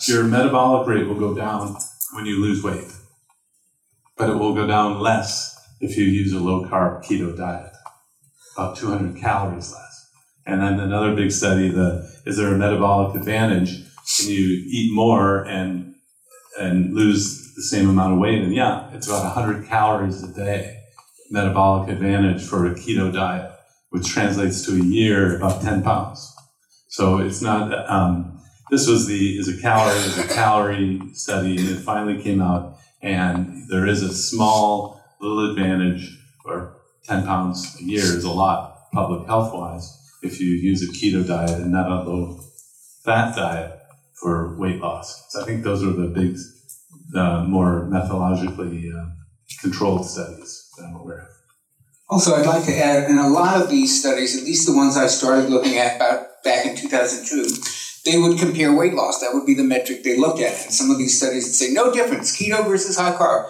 your metabolic rate will go down when you lose weight. But it will go down less if you use a low-carb keto diet, about 200 calories less. And then another big study, is there a metabolic advantage? Can you eat more and lose the same amount of weight? And it's about 100 calories a day, metabolic advantage for a keto diet, which translates to a year, about 10 pounds. So it's not, this was a calorie study, and it finally came out, and there is a small little advantage, or 10 pounds a year is a lot public health-wise, if you use a keto diet and not a low-fat diet for weight loss. So I think those are the big, more methodologically controlled studies that I'm aware of. Also, I'd like to add, in a lot of these studies, at least the ones I started looking at back in 2002, they would compare weight loss. That would be the metric they look at. And some of these studies would say, no difference, keto versus high carb.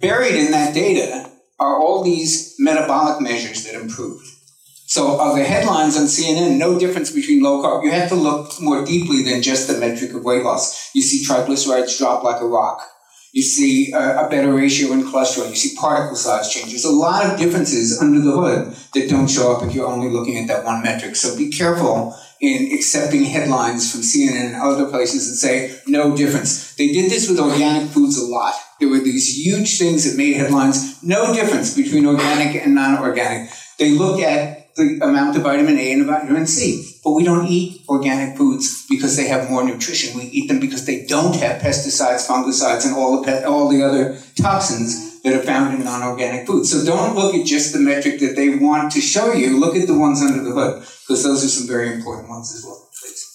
Buried in that data are all these metabolic measures that improved. So are the headlines on CNN, no difference between low carb? You have to look more deeply than just the metric of weight loss. You see triglycerides drop like a rock. You see a better ratio in cholesterol. You see particle size changes. A lot of differences under the hood that don't show up if you're only looking at that one metric. So be careful in accepting headlines from CNN and other places that say no difference. They did this with organic foods a lot. There were these huge things that made headlines, no difference between organic and non-organic. They look at the amount of vitamin A and vitamin C. But we don't eat organic foods because they have more nutrition. We eat them because they don't have pesticides, fungicides, and all the other toxins that are found in non-organic foods. So don't look at just the metric that they want to show you. Look at the ones under the hood, because those are some very important ones as well. Please.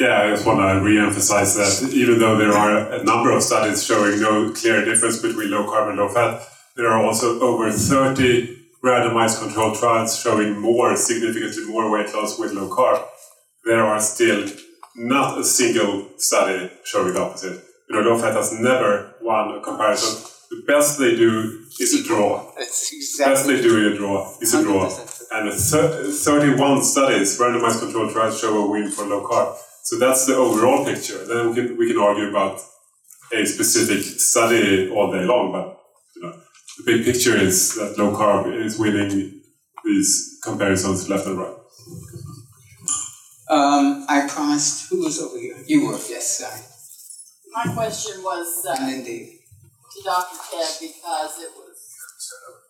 Yeah, I just want to re-emphasize that even though there are a number of studies showing no clear difference between low carb and low fat, there are also over 30 randomized controlled trials showing significantly more weight loss with low carb. There are still not a single study showing the opposite. Low fat has never won a comparison. The best they do is a draw. And 31 studies, randomized controlled trials, show a win for low carb. So that's the overall picture. Then we can argue about a specific study all day long, but the big picture is that low carb is winning these comparisons left and right. I promised. Who was over here? You were, yes. Sorry. My question was to Dr. Ted because it was.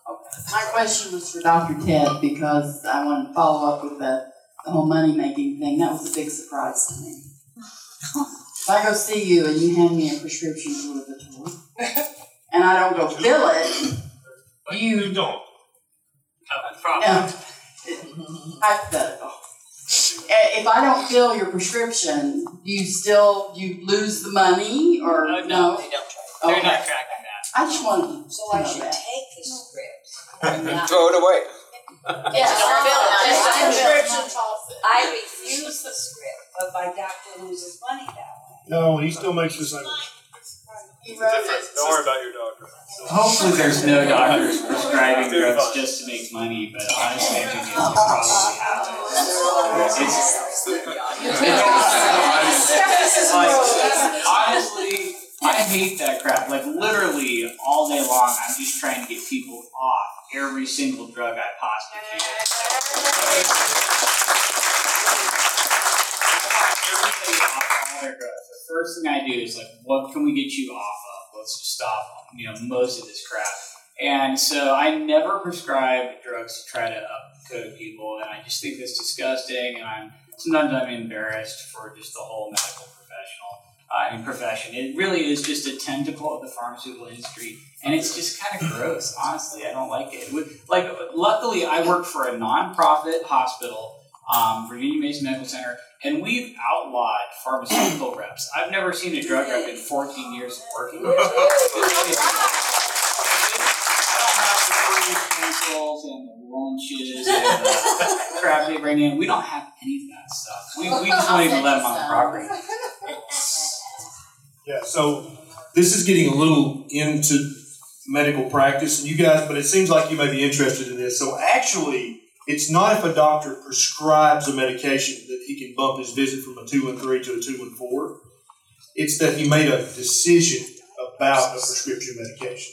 Okay. My question was for Dr. Ted because I want to follow up with the whole money making thing. That was a big surprise to me. If I go see you and you hand me a prescription for Lipitor, and I don't go fill it, you don't have a problem. Hypothetical. If I don't fill your prescription, do you lose the money or no? No, they don't. They're not tracking that. I just want I should take the script and throw it away. Yes, I refuse the script, but my doctor loses money that way. No, he still makes his own. Don't worry about your doctor. Hopefully there's no doctors prescribing drugs just to make money, but honestly, I think it probably happens. Honestly, I hate that crap. Like, literally, all day long, I'm just trying to get people off every single drug I possibly can. Everybody off all their drugs. First thing I do is like, what can we get you off of? Let's just stop, most of this crap. And so I never prescribe drugs to try to upcode people, and I just think that's disgusting. And sometimes I'm embarrassed for just the whole medical profession. It really is just a tentacle of the pharmaceutical industry, and it's just kind of gross. Honestly, I don't like it. Luckily, I work for a nonprofit hospital, Virginia Mason Medical Center. And we've outlawed pharmaceutical reps. I've never seen a drug rep in 14 years of working. I don't have the commercials and the lunches and the crap they bring in. We don't have any of that stuff. We just don't even let them on the property. Yeah, so this is getting a little into medical practice. And you guys, but it seems like you may be interested in this. So actually, it's not if a doctor prescribes a medication that he can bump his visit from a 213 to a 214. It's that he made a decision about a prescription medication.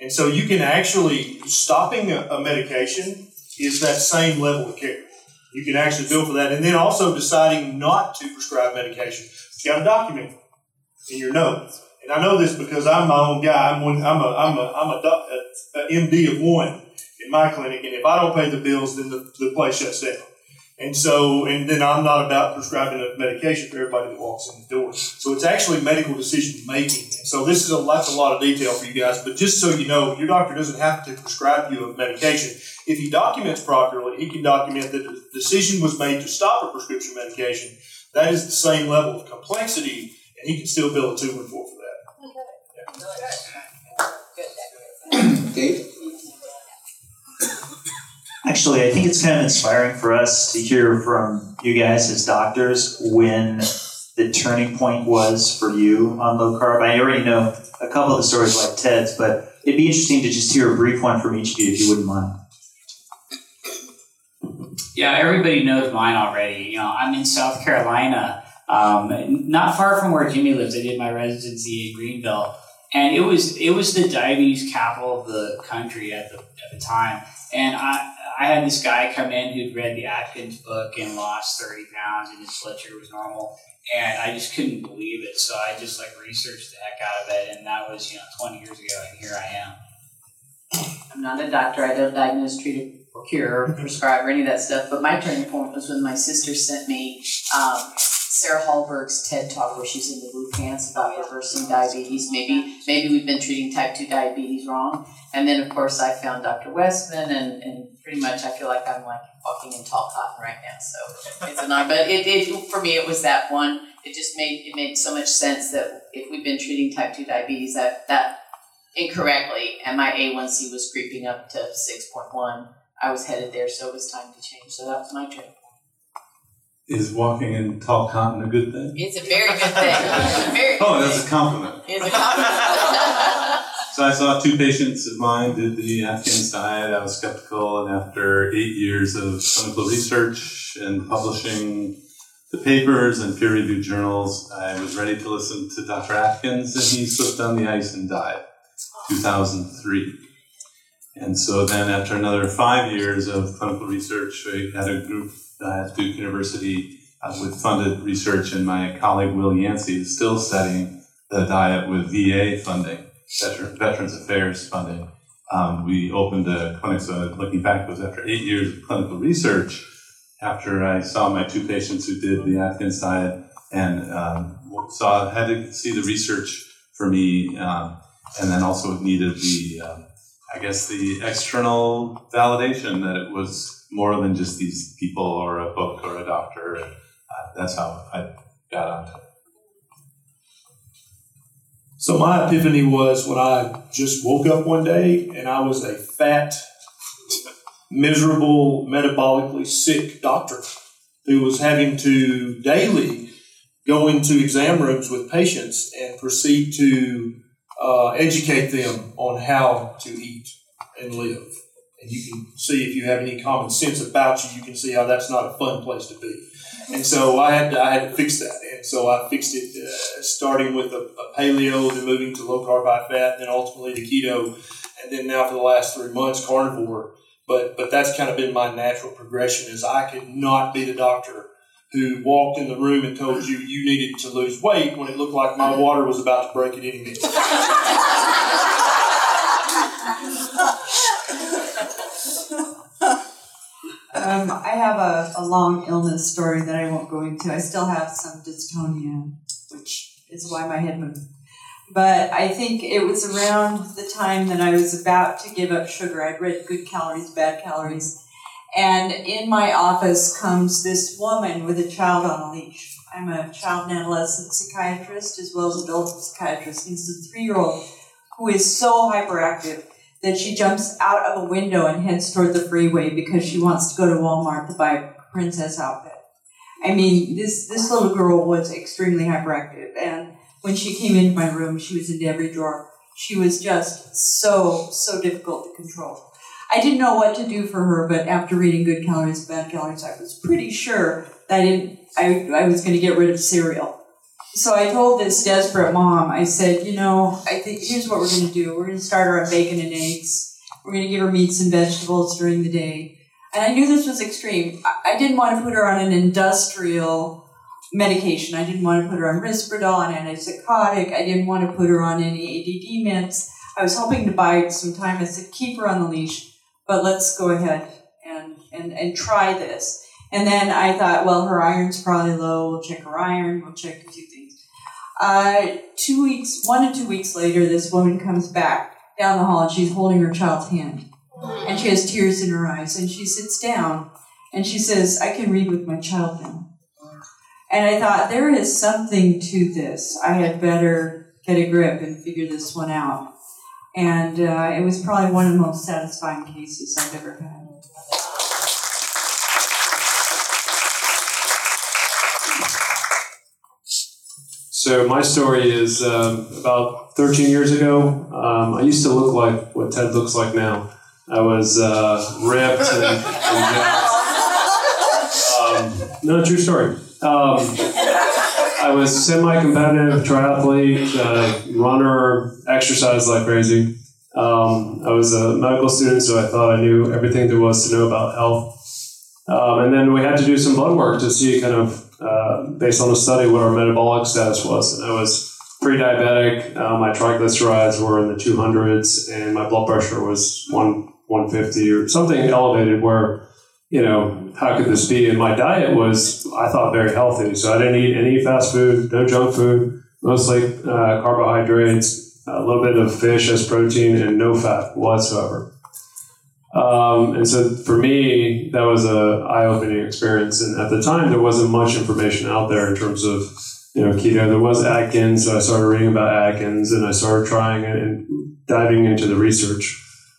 And so you can actually, stopping a medication is that same level of care. You can actually bill for that. And then also deciding not to prescribe medication. You got to document it in your notes. And I know this because I'm my own guy. I'm a MD of one in my clinic. And if I don't pay the bills, then the place shuts down. And then I'm not about prescribing a medication for everybody that walks in the door. So it's actually medical decision making. And so this is a lot of detail for you guys, but just so you know, your doctor doesn't have to prescribe you a medication. If he documents properly, he can document that the decision was made to stop a prescription medication. That is the same level of complexity, and he can still bill a 214 for that. Yeah. Dave? Actually, I think it's kind of inspiring for us to hear from you guys as doctors when the turning point was for you on low carb. I already know a couple of the stories like Ted's, but it'd be interesting to just hear a brief one from each of you if you wouldn't mind. Yeah, everybody knows mine already. You know, I'm in South Carolina, not far from where Jimmy lives. I did my residency in Greenville, and it was the diabetes capital of the country at the time. And I had this guy come in who'd read the Atkins book and lost 30 pounds, and his blood sugar was normal. And I just couldn't believe it, so I just researched the heck out of it, and that was 20 years ago, and here I am. I'm not a doctor. I don't diagnose, treat, or cure, or prescribe, or any of that stuff. But my turning point was when my sister sent me Sarah Hallberg's TED Talk, where she's in the blue pants about reversing diabetes. Maybe we've been treating type 2 diabetes wrong. And then, of course, I found Dr. Westman, and pretty much I feel like I'm walking in tall cotton right now. So it's annoying. But for me, it was that one. It just made so much sense that if we've been treating type 2 diabetes that incorrectly, and my A1C was creeping up to 6.1, I was headed there, so it was time to change. So that was my turning point. Is walking in tall cotton a good thing? It's a very good thing. That's a compliment. It's a compliment. So I saw two patients of mine did the Atkins diet. I was skeptical, and after 8 years of clinical research and publishing the papers and peer-reviewed journals, I was ready to listen to Dr. Atkins, and he slipped on the ice and died, 2003. And so then after another 5 years of clinical research, I had a group at Duke University with funded research, and my colleague Will Yancey is still studying the diet with VA funding, Veterans Affairs funding. We opened a clinic, so looking back, it was after 8 years of clinical research, after I saw my two patients who did the Atkins diet, and I had to see the research for me, and then also needed the external validation that it was more than just these people or a book or a doctor. And that's how I got onto it. So my epiphany was when I just woke up one day and I was a fat, miserable, metabolically sick doctor who was having to daily go into exam rooms with patients and proceed to educate them on how to eat and live. And you can see, if you have any common sense about you, you can see how that's not a fun place to be. And so I had to fix that. And so I fixed it, starting with a paleo, then moving to low carb, high fat, then ultimately to keto, and then now for the last 3 months, carnivore. But that's kind of been my natural progression, is I could not be the doctor who walked in the room and told you needed to lose weight when it looked like my water was about to break at any minute. I have a long illness story that I won't go into. I still have some dystonia, which is why my head moved. But I think it was around the time that I was about to give up sugar. I'd read Good Calories, Bad Calories. And in my office comes this woman with a child on a leash. I'm a child and adolescent psychiatrist as well as adult psychiatrist. And it's a 3-year-old who is so hyperactive that she jumps out of a window and heads toward the freeway because she wants to go to Walmart to buy a princess outfit. I mean, this little girl was extremely hyperactive. And when she came into my room, she was into every drawer. She was just so difficult to control. I didn't know what to do for her, but after reading Good Calories, Bad Calories, I was pretty sure that I was going to get rid of cereal. So I told this desperate mom, I said, I think here's what we're going to do. We're going to start her on bacon and eggs. We're going to give her meats and vegetables during the day. And I knew this was extreme. I didn't want to put her on an industrial medication. I didn't want to put her on Risperdal, an antipsychotic. I didn't want to put her on any ADD meds. I was hoping to buy some time. I said, keep her on the leash, but let's go ahead and try this. And then I thought, well, her iron's probably low. We'll check her iron. We'll check a few things. 1 to 2 weeks later, this woman comes back down the hall, and she's holding her child's hand. And she has tears in her eyes. And she sits down, and she says, I can read with my child now. And I thought, there is something to this. I had better get a grip and figure this one out. And it was probably one of the most satisfying cases I've ever had. So my story is about 13 years ago, I used to look like what Ted looks like now. I was ripped and jacked. No, true story. I was semi-competitive triathlete, runner, exercised like crazy. I was a medical student, so I thought I knew everything there was to know about health. And then we had to do some blood work to see kind of, based on a study, what our metabolic status was. And I was pre-diabetic, my triglycerides were in the 200s, and my blood pressure was 150 or something elevated where, you know, how could this be? And my diet was, I thought, very healthy. So I didn't eat any fast food, no junk food, mostly carbohydrates, a little bit of fish as protein, and no fat whatsoever. And so for me, that was an eye-opening experience. And at the time, there wasn't much information out there in terms of, you know, keto. There was Atkins, so I started reading about Atkins, and I started trying it and diving into the research.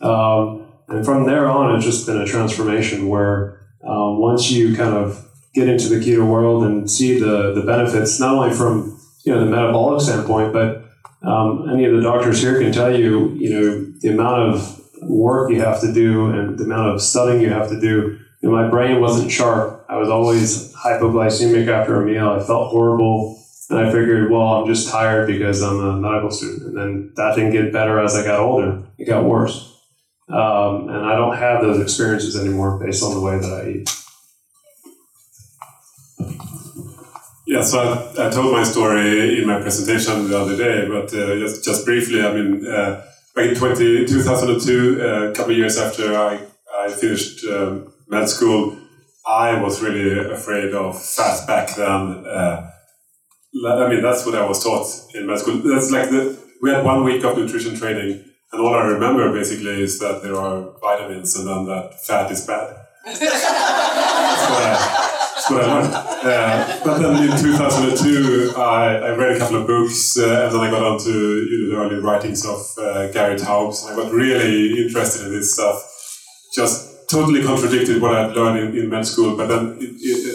And from there on, it's just been a transformation where once you kind of get into the keto world and see the benefits, not only from, you know, the metabolic standpoint, but any of the doctors here can tell you, you know, the amount of work you have to do and the amount of studying you have to do. You know, my brain wasn't sharp. I was always hypoglycemic after a meal. I felt horrible. And I figured, well, I'm just tired because I'm a medical student. And then that didn't get better as I got older. It got worse. And I don't have those experiences anymore based on the way that I eat. Yeah, so I told my story in my presentation the other day, but just briefly, I mean, back in 2002, a couple of years after I finished med school, I was really afraid of fat back then. I mean, that's what I was taught in med school. That's like we had 1 week of nutrition training. And all I remember basically is that there are vitamins and then that fat is bad. That's what I learned. But then in 2002, I read a couple of books and then I got onto the early writings of Gary Taubes. And I got really interested in this stuff. Just totally contradicted what I'd learned in med school. But then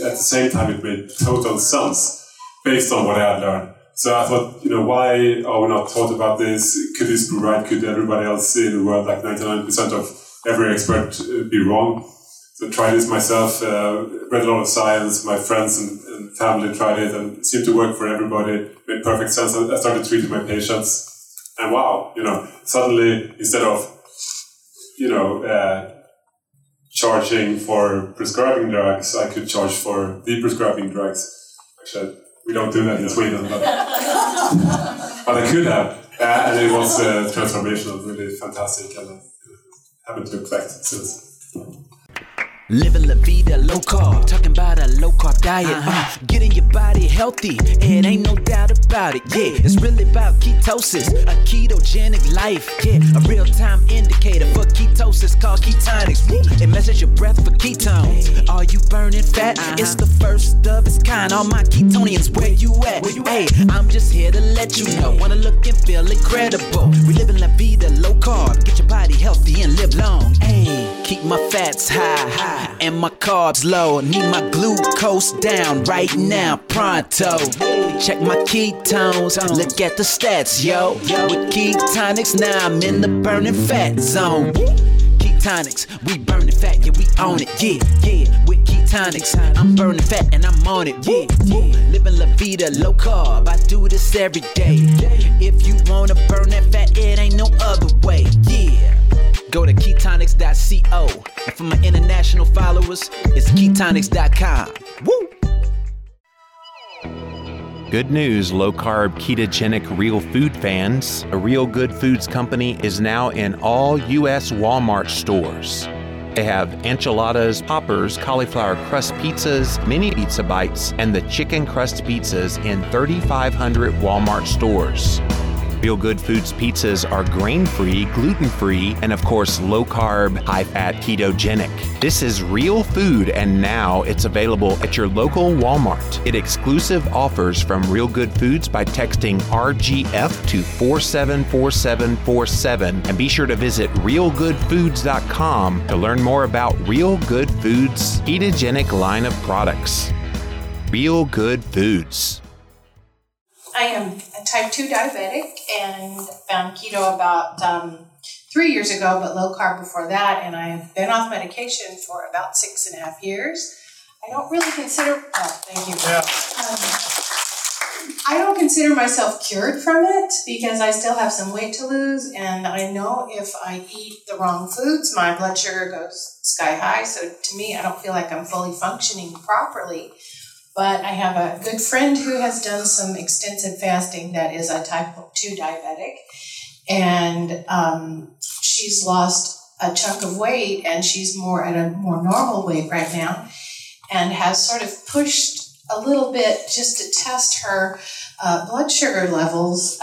at the same time, it made total sense based on what I had learned. So I thought, why are we not taught about this? Could this be right? Could everybody else in the world, like 99% of every expert, be wrong? So I tried this myself, read a lot of science. My friends and family tried it and it seemed to work for everybody. It made perfect sense. I started treating my patients. And wow, suddenly instead of, charging for prescribing drugs, I could charge for de-prescribing drugs. Actually, we don't do that in Sweden, but I could have. And it was transformational, really fantastic, and I haven't looked back since. Living la vida low carb, talking about a low carb diet, getting your body healthy, and ain't no doubt about it. Yeah, it's really about ketosis, a ketogenic life. Yeah, a real time indicator for ketosis called ketonics. It measures your breath for ketones. Are you burning fat? It's the first of its kind. All my ketonians, where you at? Hey, I'm just here to let you know. Wanna look and feel incredible. We living la vida low carb, get your body healthy and live long. Hey, keep my fats high. And my carbs low, need my glucose down right now, pronto. Check my ketones, look at the stats, yo. With ketonics, now I'm in the burning fat zone. Ketonics, we burning fat, yeah, we own it, yeah. With ketonics, I'm burning fat and I'm on it, yeah. Living la vida low carb, I do this every day. If you wanna burn that fat, it ain't no other way, yeah. Go to ketonics.co. And for my international followers, it's ketonics.com. Woo! Good news, low-carb, ketogenic, real food fans. A Real Good Foods company is now in all U.S. Walmart stores. They have enchiladas, poppers, cauliflower crust pizzas, mini pizza bites, and the chicken crust pizzas in 3,500 Walmart stores. Real Good Foods pizzas are grain-free, gluten-free, and of course, low-carb, high-fat, ketogenic. This is real food, and now it's available at your local Walmart. Get exclusive offers from Real Good Foods by texting RGF to 474747, and be sure to visit realgoodfoods.com to learn more about Real Good Foods' ketogenic line of products. Real Good Foods. I am a type 2 diabetic and found keto about 3 years ago, but low carb before that. And I've been off medication for about 6.5 years. I don't really consider, I don't consider myself cured from it because I still have some weight to lose. And I know if I eat the wrong foods, my blood sugar goes sky high. So to me, I don't feel like I'm fully functioning properly. But I have a good friend who has done some extensive fasting that is a type 2 diabetic. And she's lost a chunk of weight, and she's more at a more normal weight right now, and has sort of pushed a little bit just to test her blood sugar levels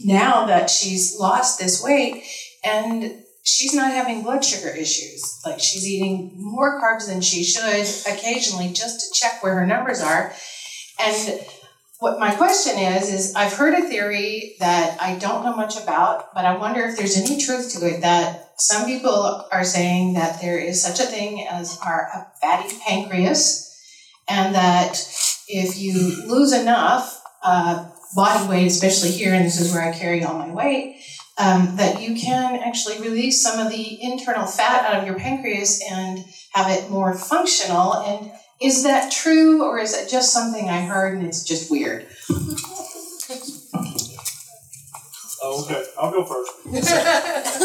now that she's lost this weight. And she's not having blood sugar issues. Like, she's eating more carbs than she should occasionally just to check where her numbers are. And what my question is I've heard a theory that I don't know much about, but I wonder if there's any truth to it, that some people are saying that there is such a thing as a fatty pancreas, and that if you lose enough body weight, especially here, and this is where I carry all my weight, that you can actually release some of the internal fat out of your pancreas and have it more functional. And is that true, or is it just something I heard and it's just weird? Okay, I'll go first.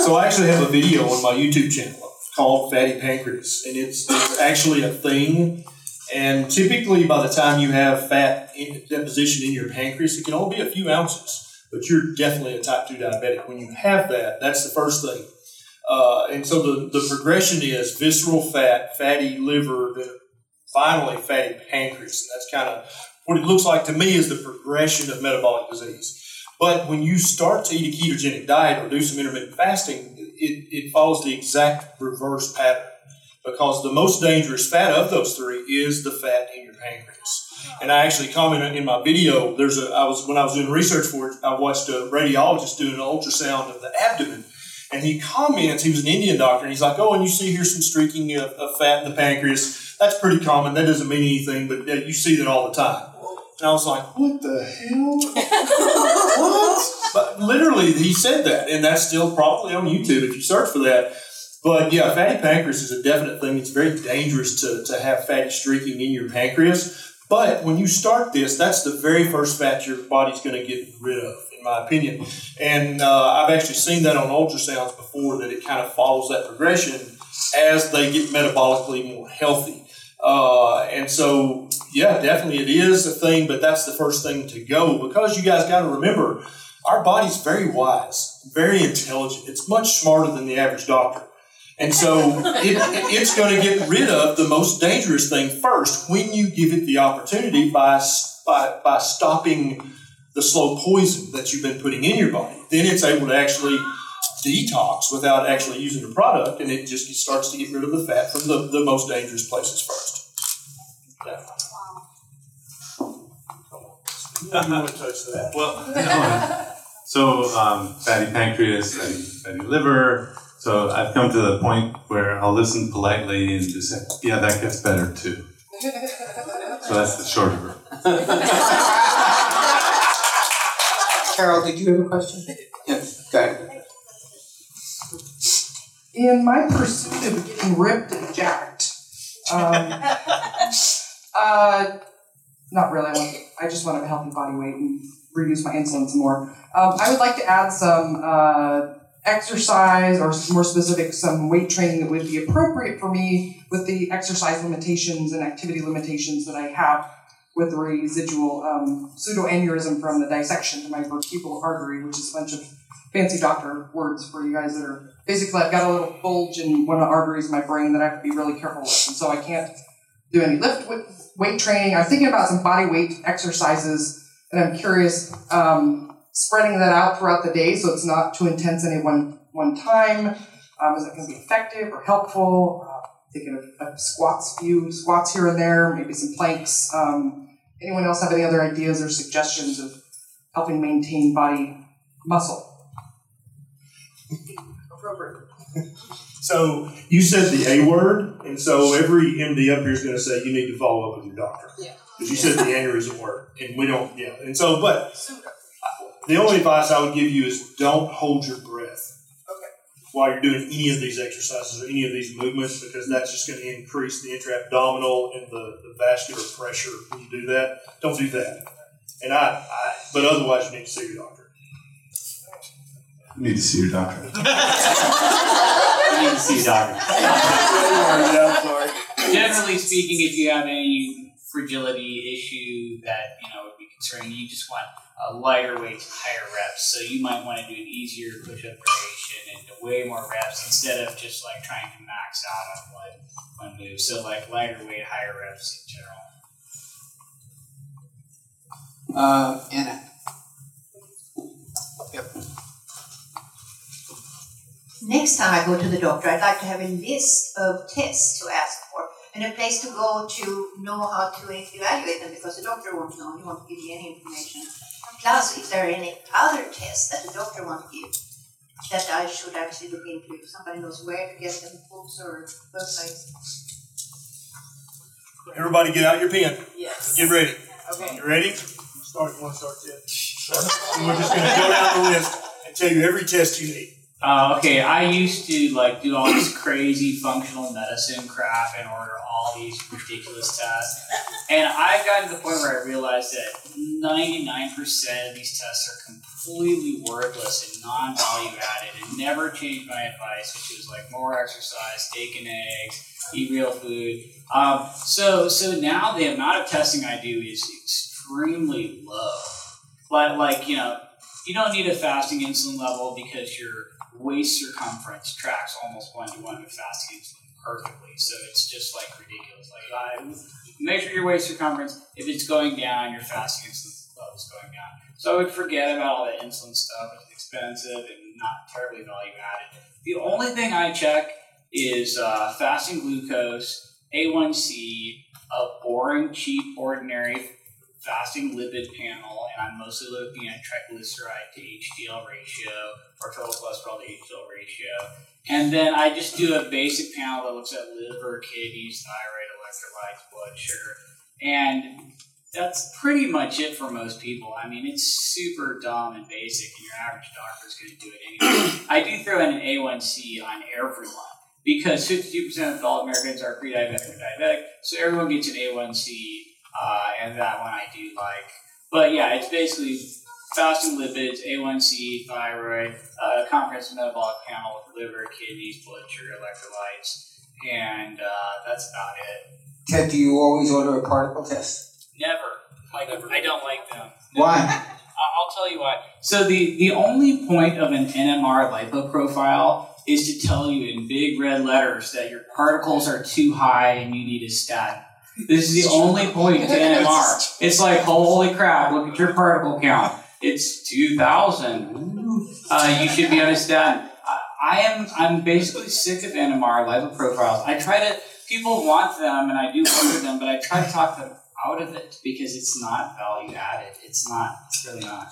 So I actually have a video on my YouTube channel called Fatty Pancreas, and it's actually a thing. And typically by the time you have fat deposition in your pancreas, it can only be a few ounces. But you're definitely a type 2 diabetic. When you have that, that's the first thing. And so the progression is visceral fat, fatty liver, then finally fatty pancreas. And that's kind of what it looks like to me is the progression of metabolic disease. But when you start to eat a ketogenic diet or do some intermittent fasting, it follows the exact reverse pattern, because the most dangerous fat of those three is the fat in your pancreas. And I actually commented in my video, when I was doing research for it, I watched a radiologist doing an ultrasound of the abdomen. And he comments, he was an Indian doctor, and he's like, oh, and you see here some streaking of fat in the pancreas. That's pretty common. That doesn't mean anything, but you see that all the time. And I was like, what the hell? What? But literally, he said that. And that's still probably on YouTube if you search for that. But yeah, fatty pancreas is a definite thing. It's very dangerous to have fatty streaking in your pancreas. But when you start this, that's the very first fat your body's going to get rid of, in my opinion. And I've actually seen that on ultrasounds before, that it kind of follows that progression as they get metabolically more healthy. And so, yeah, definitely it is a thing, but that's the first thing to go, because you guys got to remember, our body's very wise, very intelligent. It's much smarter than the average doctor. And so it's going to get rid of the most dangerous thing first when you give it the opportunity by stopping the slow poison that you've been putting in your body. Then it's able to actually detox without actually using the product, and it just starts to get rid of the fat from the most dangerous places first. Yeah. You want to touch that? Well, so fatty pancreas, fatty liver. So I've come to the point where I'll listen politely and just say, yeah, that gets better too. So that's the short of it. Carol, did you have a question? Yes, go ahead. In my pursuit of getting ripped and jacked, not really, I just want a healthy body weight and reduce my insulin some more. I would like to add some... exercise, or more specific, some weight training that would be appropriate for me with the exercise limitations and activity limitations that I have with the residual pseudoaneurysm from the dissection to my vertebral artery, which is a bunch of fancy doctor words for you guys that are basically, I've got a little bulge in one of the arteries in my brain that I have to be really careful with, and so I can't do any weight training. I'm thinking about some body weight exercises, and I'm curious, spreading that out throughout the day so it's not too intense any one time. Is it going to be effective or helpful? Thinking of squats, few squats here and there, maybe some planks. Anyone else have any other ideas or suggestions of helping maintain body muscle? Appropriate. So you said the A word, and so every MD up here is going to say you need to follow up with your doctor. Yeah. because you said the aneurysm work, and we don't. Yeah, and so, but the only advice I would give you is don't hold your breath while you're doing any of these exercises or any of these movements, because that's just going to increase the intra-abdominal and the vascular pressure when you do that. Don't do that. And but otherwise, you need to see your doctor. You need to see your doctor. You need to see your doctor. Generally speaking, if you have any fragility issue that would be concerning, you just want lighter weights, higher reps. So you might want to do an easier push-up variation and do way more reps instead of just like trying to max out on one move. So like lighter weight, higher reps in general. Anna. Yep. Next time I go to the doctor, I'd like to have a list of tests to ask for and a place to go to know how to evaluate them, because the doctor won't know. He won't give you any information. Plus, if there are any other tests that the doctor won't give, that I should actually look into, if somebody knows where to get them, books or websites. Everybody get out your pen. Yes. Get ready. Okay. You ready? Start yet. And we're just going to go down the list and tell you every test you need. Okay, I used to do all this crazy functional medicine crap and order all these ridiculous tests. And I've gotten to the point where I realized that 99% of these tests are completely worthless and non-value added, and never changed my advice, which was more exercise, steak and eggs, eat real food. So now the amount of testing I do is extremely low. But you don't need a fasting insulin level because your waist circumference tracks almost 1-to-1 with fasting insulin perfectly. So it's just ridiculous. Measure your waist circumference. If it's going down, your fasting insulin level is going down. So I would forget about all the insulin stuff. It's expensive and not terribly value added. The only thing I check is fasting glucose, A1C, a boring, cheap, ordinary fasting lipid panel, and I'm mostly looking at triglyceride to HDL ratio or total cholesterol to HDL ratio. And then I just do a basic panel that looks at liver, kidneys, thyroid, electrolytes, blood sugar. And that's pretty much it for most people. I mean, it's super dumb and basic, and your average doctor is going to do it anyway. I do throw in an A1C on everyone, because 52% of all Americans are pre-diabetic or diabetic, so everyone gets an A1C. And that one I do like. But yeah, it's basically fasting lipids, A1C, thyroid, comprehensive metabolic panel with liver, kidneys, blood sugar, electrolytes, and that's about it. Ted, do you always order a particle test? Never. Never. I don't like them. Never. Why? I'll tell you why. So the only point of an NMR lipo profile is to tell you in big red letters that your particles are too high and you need a statin. This is the only point to NMR. It's holy crap, look at your particle count. It's 2,000. You should be on a statin. I'm basically sick of NMR lipo profiles. I try to, people want them, and I do order them, but I try to talk them out of it because it's not value added. It's really not.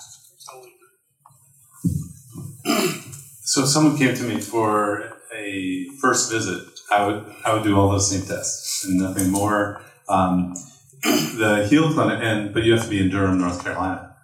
So if someone came to me for a first visit, I would do all those same tests and nothing more. The Heal Clinic, but you have to be in Durham, North Carolina.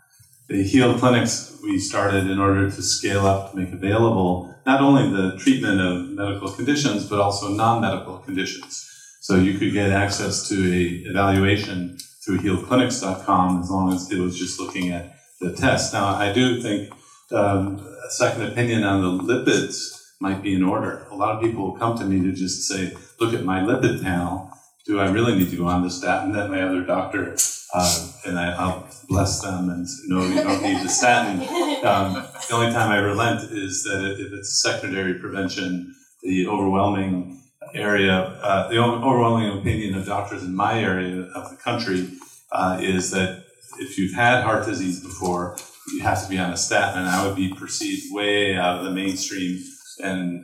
The Heal Clinics we started in order to scale up to make available not only the treatment of medical conditions, but also non-medical conditions. So you could get access to an evaluation through HealClinics.com as long as it was just looking at the test. Now, I do think a second opinion on the lipids might be in order. A lot of people will come to me to just say, look at my lipid panel. Do I really need to go on the statin that my other doctor, and I'll bless them and say, no, you don't need the statin. The only time I relent is that if it's secondary prevention, the overwhelming opinion of doctors in my area of the country is that if you've had heart disease before, you have to be on a statin, and I would be perceived way out of the mainstream and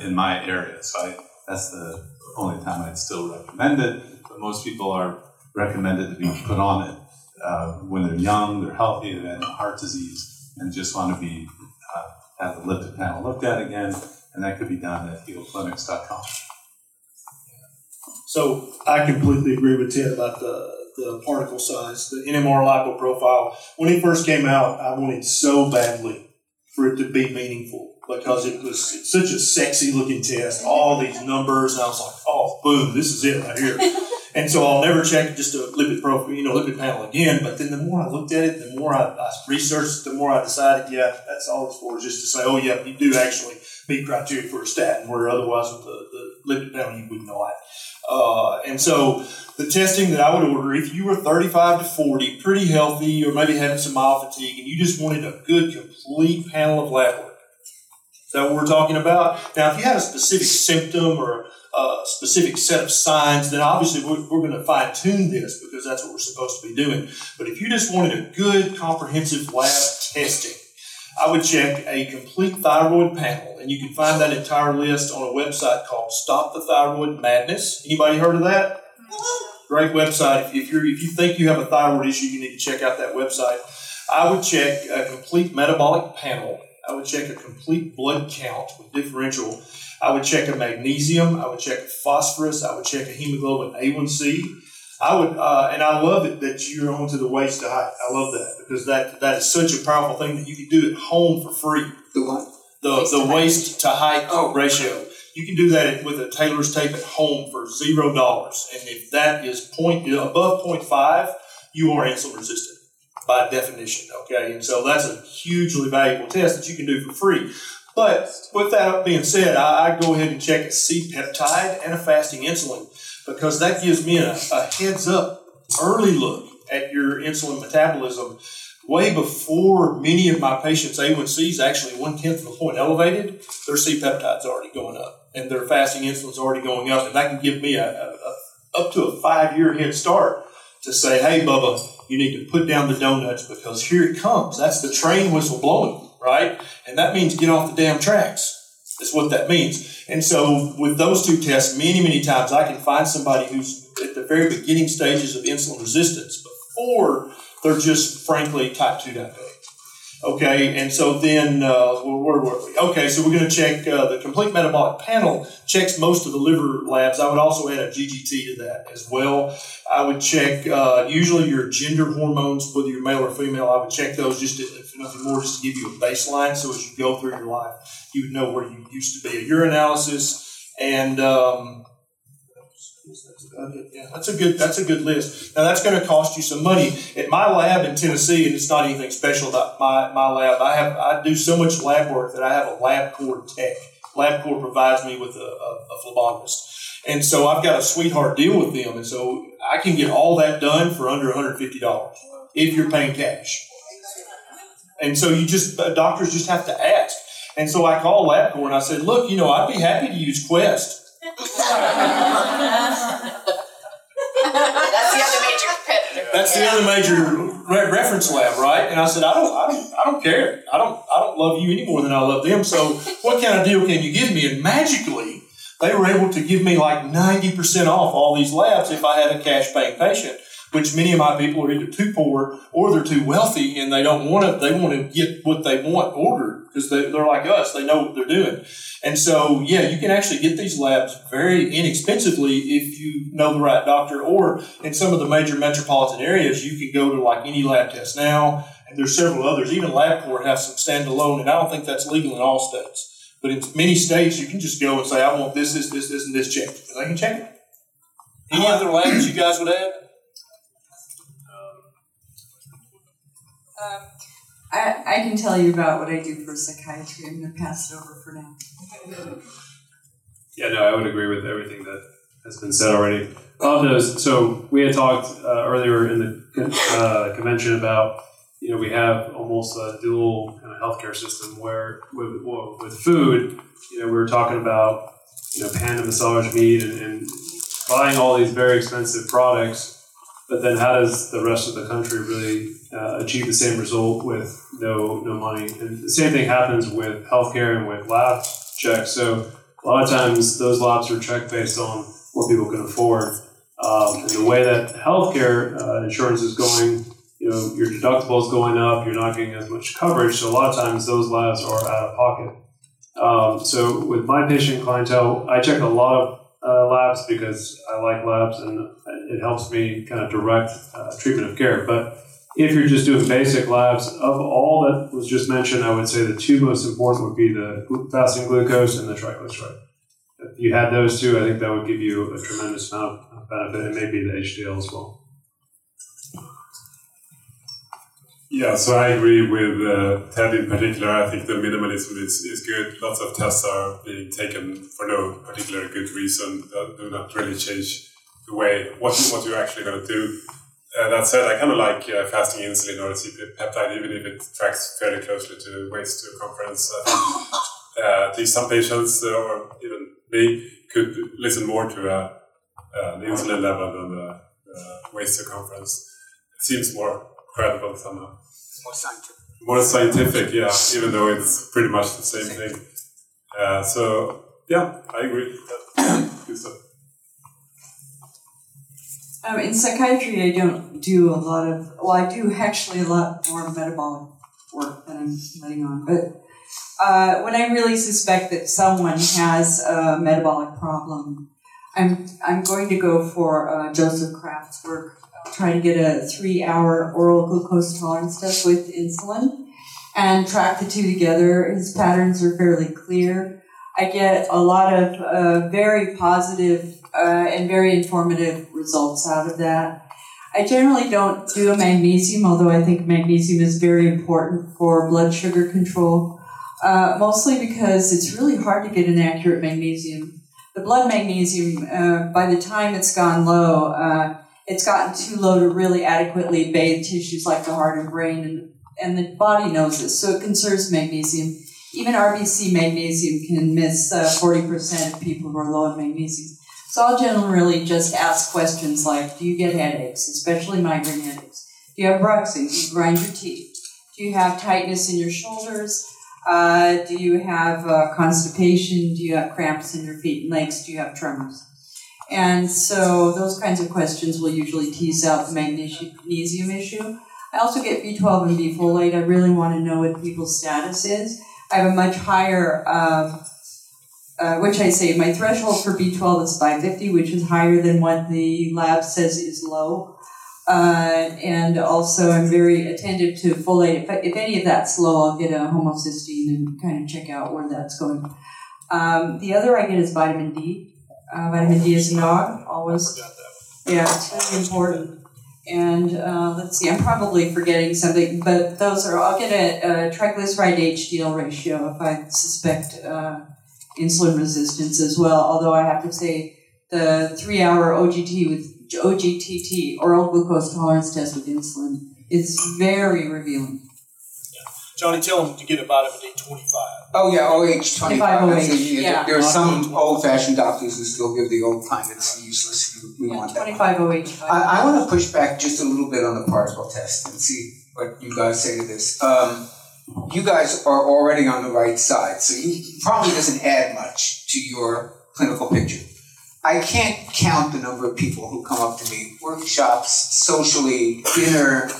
in my area. So that's the only time I'd still recommend it. But most people are recommended to be put on it when they're young, they're healthy, they have heart disease, and just want to be have the lipid panel looked at again. And that could be done at HealClinics.com. So I completely agree with Ted about the the particle size, the NMR LiPo profile. When it first came out, I wanted so badly for it to be meaningful because it was such a sexy looking test, all these numbers, and I was like, oh, boom, this is it right here. And so I'll never check just a lipid profile, lipid panel again. But then the more I looked at it, the more I researched, the more I decided, yeah, that's all it's for, is just to say, oh, yeah, you do actually meet criteria for a statin, where otherwise with the lipid panel you would not. And so the testing that I would order, if you were 35 to 40, pretty healthy, or maybe having some mild fatigue, and you just wanted a good, complete panel of lab work. Is that what we're talking about? Now, if you had a specific symptom or a specific set of signs, then obviously we're going to fine-tune this because that's what we're supposed to be doing. But if you just wanted a good, comprehensive lab testing, I would check a complete thyroid panel, and you can find that entire list on a website called Stop the Thyroid Madness. Anybody heard of that? Great website. If you think you have a thyroid issue, you need to check out that website. I would check a complete metabolic panel. I would check a complete blood count with differential. I would check a magnesium. I would check a phosphorus. I would check a hemoglobin A1C. I would, and I love it that you're onto the waist to height. I love that because that is such a powerful thing that you can do at home for free. The what? The waist to height ratio. You can do that with a tailor's tape at home for $0, and if that is above 0.5, you are insulin resistant by definition. Okay, and so that's a hugely valuable test that you can do for free. But with that being said, I go ahead and check a C-peptide and a fasting insulin, because that gives me a heads-up early look at your insulin metabolism way before many of my patients' A1Cs actually 1/10 of a point elevated. Their C-peptide's already going up, and their fasting insulin's already going up, and that can give me up to a 5-year head start to say, hey, Bubba, you need to put down the donuts because here it comes. That's the train whistle blowing, right? And that means get off the damn tracks. That's what that means. And so with those two tests, many, many times I can find somebody who's at the very beginning stages of insulin resistance before they're just, frankly, type 2 diabetic. Okay, and so then, where were we? Okay, so we're going to check the complete metabolic panel, checks most of the liver labs. I would also add a GGT to that as well. I would check usually your gender hormones, whether you're male or female. I would check those just to, if nothing more, just to give you a baseline. So as you go through your life, you would know where you used to be. A urinalysis and yeah, that's a good list. Now that's going to cost you some money. At my lab in Tennessee, and it's not anything special about my lab. I do so much lab work that I have a LabCorp tech. LabCorp provides me with a phlebotomist, and so I've got a sweetheart deal with them, and so I can get all that done for under $150 if you're paying cash. And so you just doctors just have to ask. And so I called LabCorp and I said, look, I'd be happy to use Quest. That's the other major competitor. That's the other major reference lab, right? And I said, I don't care. I don't love you any more than I love them. So what kind of deal can you give me? And magically, they were able to give me like 90% off all these labs if I had a cash-paying patient. Which many of my people are either too poor or they're too wealthy and they don't want to. They want to get what they want ordered because they're like us. They know what they're doing. And so, yeah, you can actually get these labs very inexpensively if you know the right doctor. Or in some of the major metropolitan areas, you can go to like Any Lab Test Now, and there's several others. Even LabCorp has some standalone, and I don't think that's legal in all states. But in many states, you can just go and say, I want this, and this checked. And they can check it. Any other labs you guys would add? I can tell you about what I do for psychiatry. I'm going to pass it over for now. Yeah, no, I would agree with everything that has been said already. Of those, so we had talked earlier in the convention about, we have almost a dual kind of healthcare system where with food, we were talking about, Panda massage meat and buying all these very expensive products. But then how does the rest of the country really achieve the same result with no money? And the same thing happens with healthcare and with lab checks. So a lot of times those labs are checked based on what people can afford. And the way that healthcare insurance is going, your deductible is going up, you're not getting as much coverage. So a lot of times those labs are out of pocket. So with my patient clientele, I check a lot of labs because I like labs and it helps me kind of direct treatment of care. But if you're just doing basic labs, of all that was just mentioned, I would say the two most important would be the fasting glucose and the triglyceride. If you had those two, I think that would give you a tremendous amount of benefit, and maybe the HDL as well. Yeah, so I agree with Ted in particular. I think the minimalism is good. Lots of tests are being taken for no particular good reason that do not really change the way what you're actually going to do. That said, I kind of like fasting insulin or C-peptide, even if it tracks fairly closely to waist to circumference. At least some patients, or even me, could listen more to the insulin level than the waist circumference. It seems more credible somehow. More scientific, yeah, even though it's pretty much the same thing. So, yeah, I agree with that. In psychiatry, I don't do a lot of, well, I do actually a lot more metabolic work that I'm letting on, but when I really suspect that someone has a metabolic problem, I'm going to go for Joseph Kraft's work, try to get a 3-hour oral glucose tolerance test with insulin and track the two together. His patterns are fairly clear. I get a lot of very positive and very informative results out of that. I generally don't do a magnesium, although I think magnesium is very important for blood sugar control, mostly because it's really hard to get an accurate magnesium. The blood magnesium, by the time it's gone low, it's gotten too low to really adequately bathe tissues like the heart and brain, and the body knows this, so it conserves magnesium. Even RBC magnesium can miss 40% of people who are low in magnesium. So I'll generally just ask questions like, do you get headaches, especially migraine headaches? Do you have bruxing? Do you grind your teeth? Do you have tightness in your shoulders? Do you have constipation? Do you have cramps in your feet and legs? Do you have tremors? And so those kinds of questions will usually tease out the magnesium issue. I also get B12 and B-folate. I really want to know what people's status is. I have a much higher, which I say my threshold for B12 is 550, which is higher than what the lab says is low. And also I'm very attentive to folate. If any of that's low, I'll get a homocysteine and kind of check out where that's going. The other I get is vitamin D. Vitamin D is not always, yeah, it's really important. And let's see, I'm probably forgetting something, but those are, I'll get a triglyceride HDL ratio if I suspect insulin resistance as well. Although I have to say the 3-hour OGTT, oral glucose tolerance test with insulin, is very revealing. Johnny, tell them to get a vitamin D25. Oh, yeah, OH25. Yeah. There are some old-fashioned doctors who still give the old kind. It's useless. We want that. 25 OH5. I want to push back just a little bit on the particle test and see what you guys say to this. You guys are already on the right side, so it probably doesn't add much to your clinical picture. I can't count the number of people who come up to me, workshops, socially, dinner,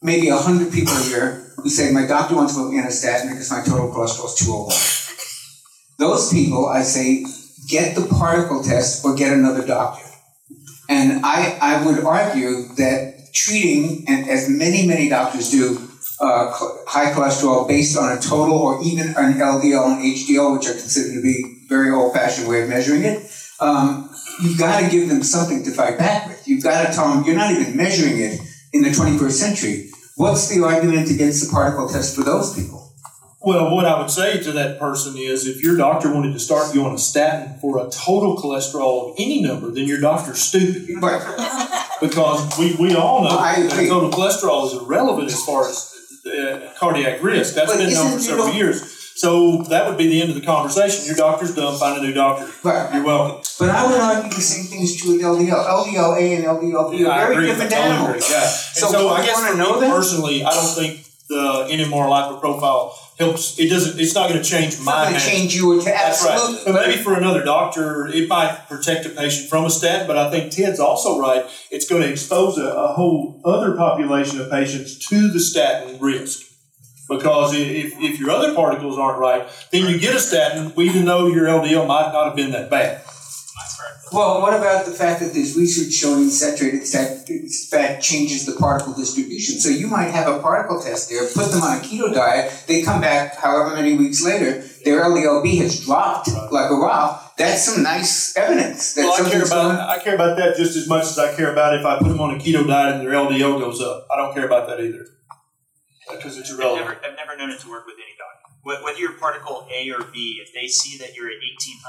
maybe 100 people a year, who say, my doctor wants to go antistatin because my total cholesterol is 201. Those people, I say, get the particle test or get another doctor. And I would argue that treating, and as many doctors do, high cholesterol based on a total or even an LDL and HDL, which are considered to be very old-fashioned way of measuring it, you've got to give them something to fight back with. You've got to tell them, you're not even measuring it in the 21st century. What's the argument against the particle test for those people? Well, what I would say to that person is if your doctor wanted to start you on a statin for a total cholesterol of any number, then your doctor's stupid. Right. Because we all know that total cholesterol is irrelevant as far as cardiac risk. That's been known for several years. So that would be the end of the conversation. Your doctor's done. Find a new doctor. Right. You're welcome. But I would argue the same thing is true with LDL. LDL-A and LDL-B are very different animals. Yeah. So I guess personally, I don't think the NMR lipoprofile helps. It doesn't. It's not going to change my mind. It's not going to change you. Absolutely. That's right. But maybe for another doctor, it might protect a patient from a statin. But I think Ted's also right. It's going to expose a whole other population of patients to the statin risk. Because if your other particles aren't right, then you get a statin, even though your LDL might not have been that bad. That's right. Well, what about the fact that there's research showing saturated fat changes the particle distribution? So you might have a particle test there, put them on a keto diet, they come back however many weeks later, their LDL-B has dropped like a rock. That's some nice evidence. That I care about that just as much as I care about if I put them on a keto diet and their LDL goes up. I don't care about that either because it's irrelevant. I've never known it to work with any doctor. Whether you're particle A or B, if they see that you're at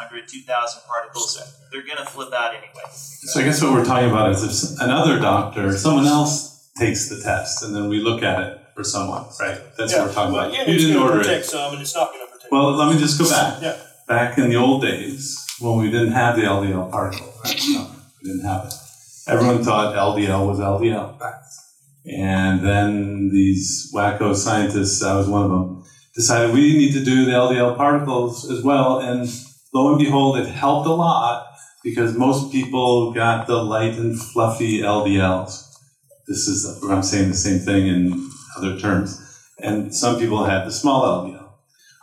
1,800, 2,000 particles, they're going to flip out anyway. So I guess what we're talking about is if another doctor, someone else takes the test, and then we look at it for someone, right? That's what we're talking about. Yeah, you didn't order it. Some, and it's not going to protect well, let me just go back. Yeah. Back in the old days, when we didn't have the LDL particle, right? No, we didn't have it. Everyone thought LDL was LDL. Right. And then these wacko scientists, I was one of them, decided we need to do the LDL particles as well, and lo and behold, it helped a lot because most people got the light and fluffy LDLs. This is, I'm saying the same thing in other terms. And some people had the small LDL.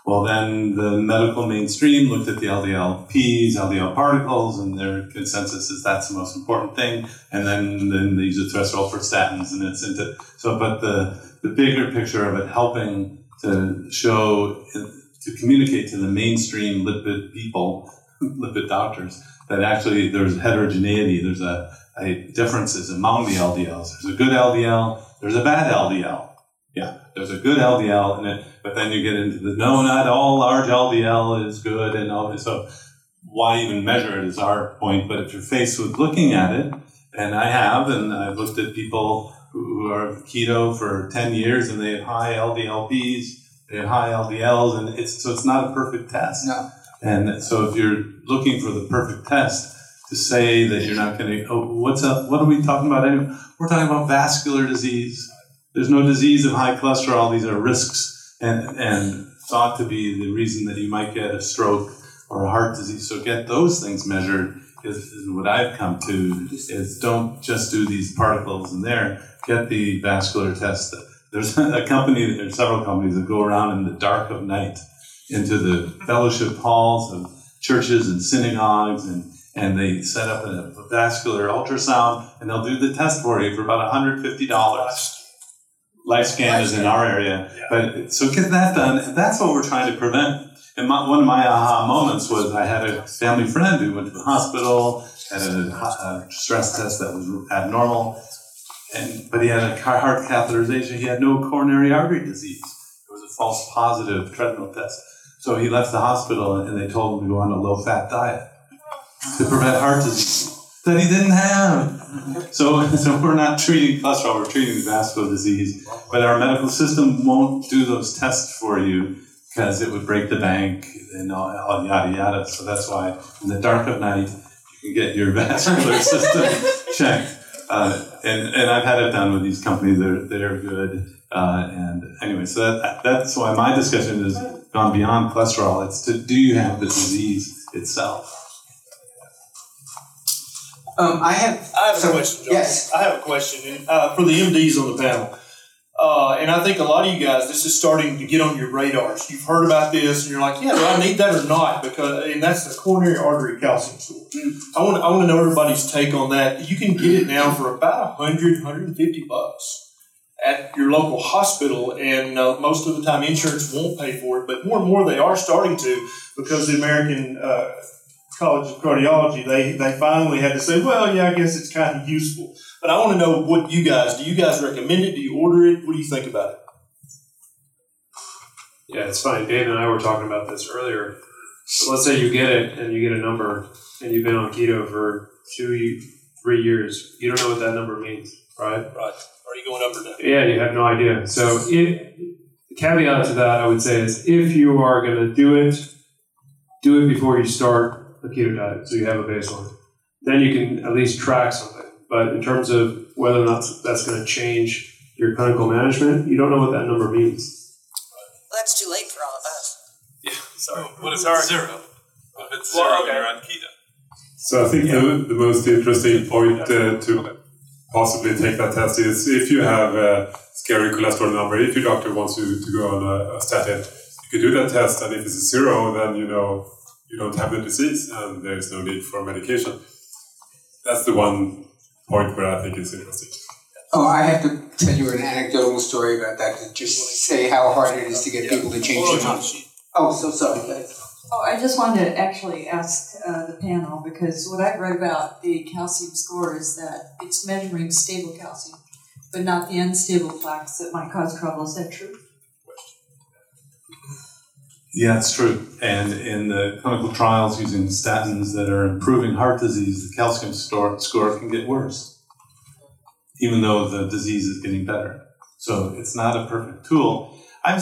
Well, then the medical mainstream looked at the LDL-Ps, LDL particles, and their consensus is that's the most important thing. And then they use a threshold for statins, and it's into... So, but the bigger picture of it helping to show, to communicate to the mainstream lipid people, lipid doctors, that actually there's heterogeneity, there's a differences among the LDLs. There's a good LDL, there's a bad LDL. Yeah, there's a good LDL in it, but then you get into the no, not all large LDL is good and all this. So why even measure it is our point. But if you're faced with looking at it, and I have, and I've looked at people who are keto for 10 years and they have high LDL-Ps, they have high LDLs, and it's not a perfect test. No. And so if you're looking for the perfect test to say that you're not going to, what's up? What are we talking about anyway? We're talking about vascular disease. There's no disease of high cholesterol. These are risks and thought to be the reason that you might get a stroke or a heart disease. So get those things measured is what I've come to, is don't just do these particles in there. Get the vascular test. There's there's several companies that go around in the dark of night into the fellowship halls of churches and synagogues, and they set up a vascular ultrasound, and they'll do the test for you for about $150. LifeScan is in our area. Yeah. But so get that done. That's what we're trying to prevent. And one of my aha moments was I had a family friend who went to the hospital, had a stress test that was abnormal, but he had a heart catheterization. He had no coronary artery disease. It was a false positive treadmill test. So he left the hospital, and they told him to go on a low-fat diet to prevent heart disease that he didn't have. So we're not treating cholesterol. We're treating vascular disease. But our medical system won't do those tests for you because it would break the bank and all yada, yada. So that's why in the dark of night, you can get your vascular system checked. And I've had it done with these companies. They're good. And anyway, so that's why my discussion has gone beyond cholesterol. It's to do you have the disease itself? I have a question, John. Yes, I have a question for the MDs on the panel. And I think a lot of you guys, this is starting to get on your radars. You've heard about this, and you're like, "Yeah, do I need that or not?" And that's the coronary artery calcium tool. I want to know everybody's take on that. You can get it now for about $100, $150 at your local hospital, and most of the time insurance won't pay for it. But more and more they are starting to, because the American College of Cardiology they finally had to say, "Well, yeah, I guess it's kind of useful." But I want to know what you guys, do you guys recommend it? Do you order it? What do you think about it? Yeah, it's funny. Dave and I were talking about this earlier. So let's say you get it and you get a number and you've been on keto for 2-3 years. You don't know what that number means, right? Right. Are you going up or down? Yeah, you have no idea. So the caveat to that, I would say, is if you are going to do it before you start a keto diet, so you have a baseline. Then you can at least track something. But in terms of whether or not that's going to change your clinical management, you don't know what that number means. Well, that's too late for all of us. Yeah, sorry. What if it's zero? What if it's zero and you're on keto? So I think the most interesting point to possibly take that test is if you have a scary cholesterol number, if your doctor wants you to go on a statin, you can do that test, and if it's a zero, then you know you don't have the disease, and there's no need for medication. that's the one point where I think it's interesting. Oh, I have to tell you an anecdotal story about that to just say how hard it is to get people to change their mind. Oh, so sorry. Oh, I just wanted to actually ask the panel, because what I've read about the calcium score is that it's measuring stable calcium, but not the unstable plaques that might cause trouble. Is that true? Yeah, it's true. And in the clinical trials using statins that are improving heart disease, the calcium score can get worse, even though the disease is getting better. So it's not a perfect tool. I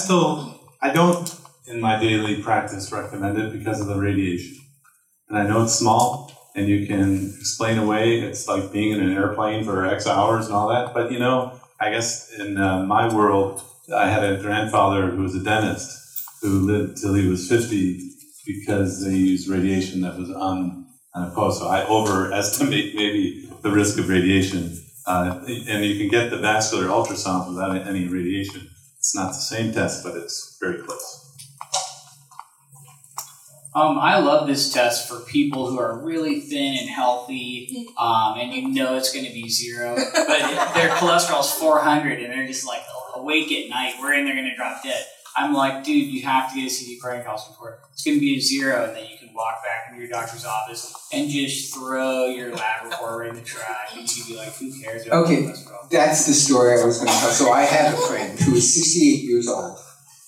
don't, in my daily practice, recommend it because of the radiation. And I know it's small, and you can explain away it's like being in an airplane for X hours and all that. But, you know, I guess in my world, I had a grandfather who was a dentist, who lived till he was 50 because they used radiation that was unopposed. So I overestimate maybe the risk of radiation. And you can get the vascular ultrasound without any radiation. It's not the same test, but it's very close. I love this test for people who are really thin and healthy, and you know it's going to be zero, but their cholesterol's 400, and they're just like awake at night, worrying they're going to drop dead. I'm like, dude, you have to get a CT coronary calcium report. It's going to be a zero, and then you can walk back into your doctor's office and just throw your lab report in the trash, and you can be like, who cares? Okay, that's the story I was going to tell. So I have a friend who is 68 years old,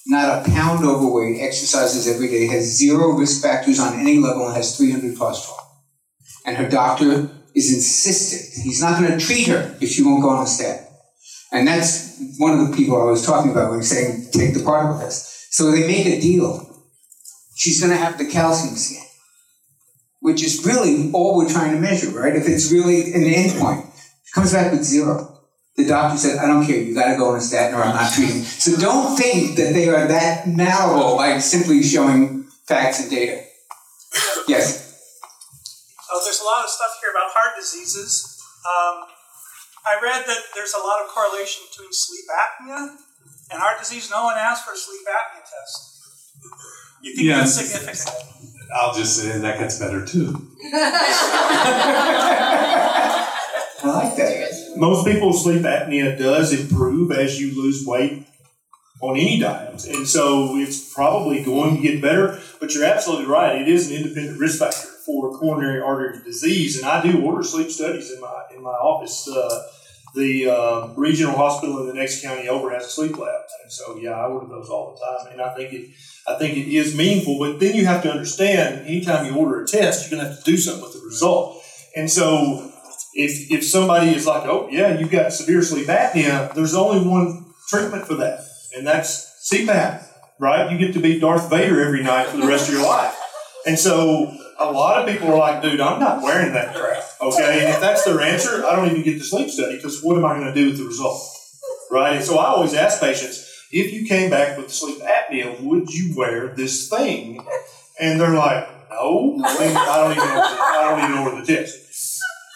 not a pound overweight, exercises every day, has zero risk factors on any level, and has 300 cholesterol. And her doctor is insistent. He's not going to treat her if she won't go on a statin. And that's one of the people I was talking about when he was saying, take the particle test. So they made a deal. She's going to have the calcium scan, which is really all we're trying to measure, right? If it's really an endpoint, she comes back with zero. The doctor said, I don't care, you got to go on a statin or I'm not treating. So don't think that they are that malleable by simply showing facts and data. Yes? There's a lot of stuff here about heart diseases. I read that there's a lot of correlation between sleep apnea and heart disease. No one asked for a sleep apnea test. You think that's significant? I'll just say that gets better too. I like that. Most people's sleep apnea does improve as you lose weight on any diet. And so it's probably going to get better. But you're absolutely right. It is an independent risk factor for coronary artery disease. And I do order sleep studies in my office. The regional hospital in the next county over has a sleep lab. And so, yeah, I order those all the time. And I think it is meaningful. But then you have to understand, anytime you order a test, you're going to have to do something with the result. And so if somebody is like, oh, yeah, you've got severe sleep apnea, there's only one treatment for that, and that's CPAP, right? You get to be Darth Vader every night for the rest of your life. And so a lot of people are like, dude, I'm not wearing that crap, okay? And if that's their answer, I don't even get the sleep study because what am I going to do with the result, right? And so I always ask patients, if you came back with sleep apnea, would you wear this thing? And they're like, no, I don't even order the test.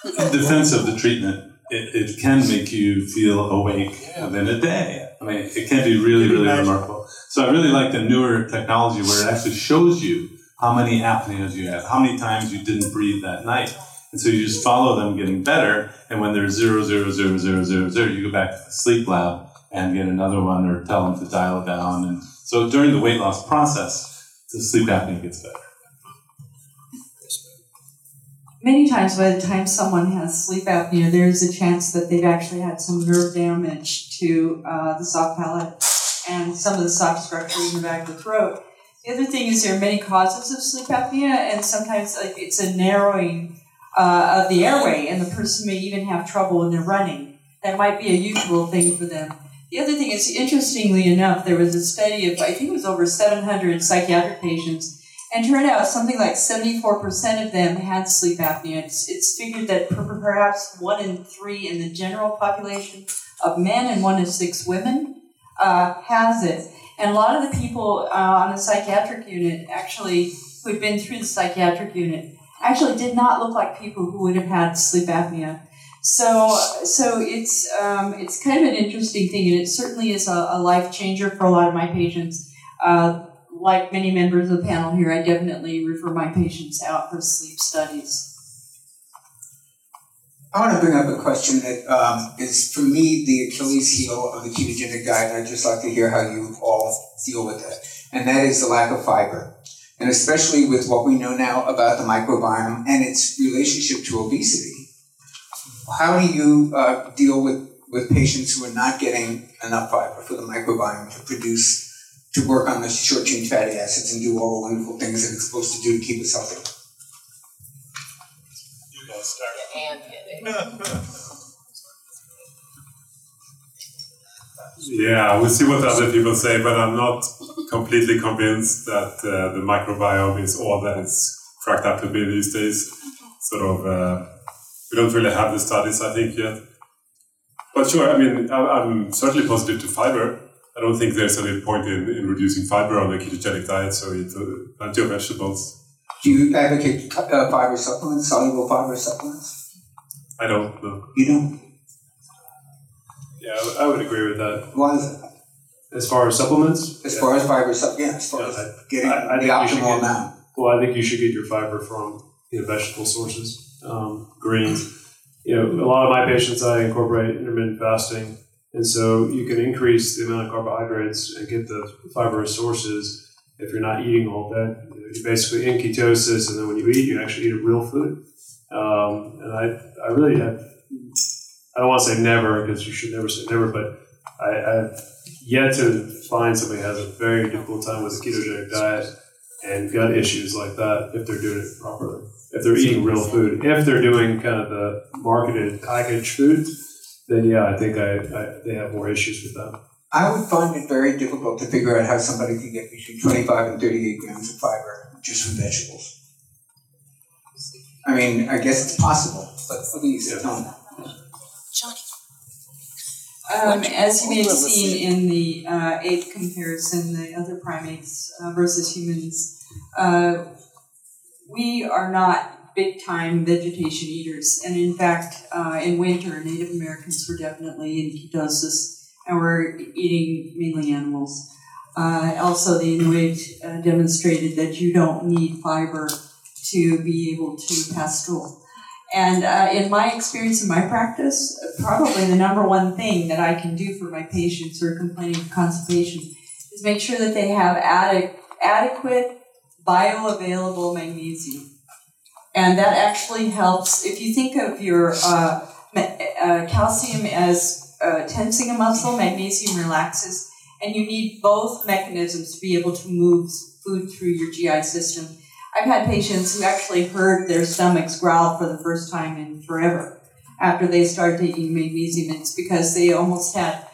In defense of the treatment, it can make you feel awake within a day. I mean, it can be really, really remarkable. So I really like the newer technology where it actually shows you how many apneas you have, how many times you didn't breathe that night. And so you just follow them getting better. And when there's 0, 0, 0, 0, 0, 0, you go back to the sleep lab and get another one or tell them to dial it down. And so during the weight loss process, the sleep apnea gets better. Many times by the time someone has sleep apnea, there's a chance that they've actually had some nerve damage to the soft palate and some of the soft structures in the back of the throat. The other thing is there are many causes of sleep apnea, and sometimes it's a narrowing of the airway, and the person may even have trouble when they're running. That might be a usual thing for them. The other thing is, interestingly enough, there was a study of, I think it was over 700 psychiatric patients, and turned out something like 74% of them had sleep apnea. It's figured that perhaps 1 in 3 in the general population of men and 1 in 6 women has it. And a lot of the people on the psychiatric unit actually, who had been through the psychiatric unit, actually did not look like people who would have had sleep apnea. So it's kind of an interesting thing, and it certainly is a life changer for a lot of my patients. Like many members of the panel here, I definitely refer my patients out for sleep studies. I want to bring up a question that is, for me, the Achilles heel of the ketogenic diet, and I'd just like to hear how you all deal with that. And that is the lack of fiber. And especially with what we know now about the microbiome and its relationship to obesity, how do you deal with patients who are not getting enough fiber for the microbiome to produce, to work on the short-chain fatty acids and do all the wonderful things that it's supposed to do to keep us healthy? You guys start. Yeah, we'll see what other people say, but I'm not completely convinced that the microbiome is all that it's cracked up to be these days. We don't really have the studies, I think, yet. But sure, I mean, I'm certainly positive to fiber. I don't think there's any point in reducing fiber on the ketogenic diet, so eat plenty of vegetables. Do you advocate fiber supplements, soluble fiber supplements? I don't, no. You don't? Yeah, I would agree with that. Why is that? As far as supplements? As far as fiber supplements, yeah, as far as getting the optimal amount. Well, I think you should get your fiber from vegetable sources, greens. A lot of my patients, I incorporate intermittent fasting, and so you can increase the amount of carbohydrates and get the fibrous sources if you're not eating all day. You're basically in ketosis, and then when you eat, you actually eat real food. I don't want to say never, because you should never say never, but I've yet to find somebody who has a very difficult time with a ketogenic diet and gut issues like that if they're doing it properly, if they're eating real food. If they're doing kind of the marketed packaged food, then yeah, I think they have more issues with that. I would find it very difficult to figure out how somebody can get between 25 and 38 grams of fiber just from vegetables. I mean, I guess it's possible, but please tell me. Johnny. As you may have seen in the ape comparison, the other primates versus humans, we are not big-time vegetation eaters. And in fact, in winter, Native Americans were definitely in ketosis, and we're eating mainly animals. Also, the Inuit demonstrated that you don't need fiber to be able to pastoral. And in my experience, in my practice, probably the number one thing that I can do for my patients who are complaining of constipation is make sure that they have adequate bioavailable magnesium. And that actually helps. If you think of your calcium as tensing a muscle, magnesium relaxes, and you need both mechanisms to be able to move food through your GI system. I've had patients who actually heard their stomachs growl for the first time in forever after they started taking magnesium. It's because they almost had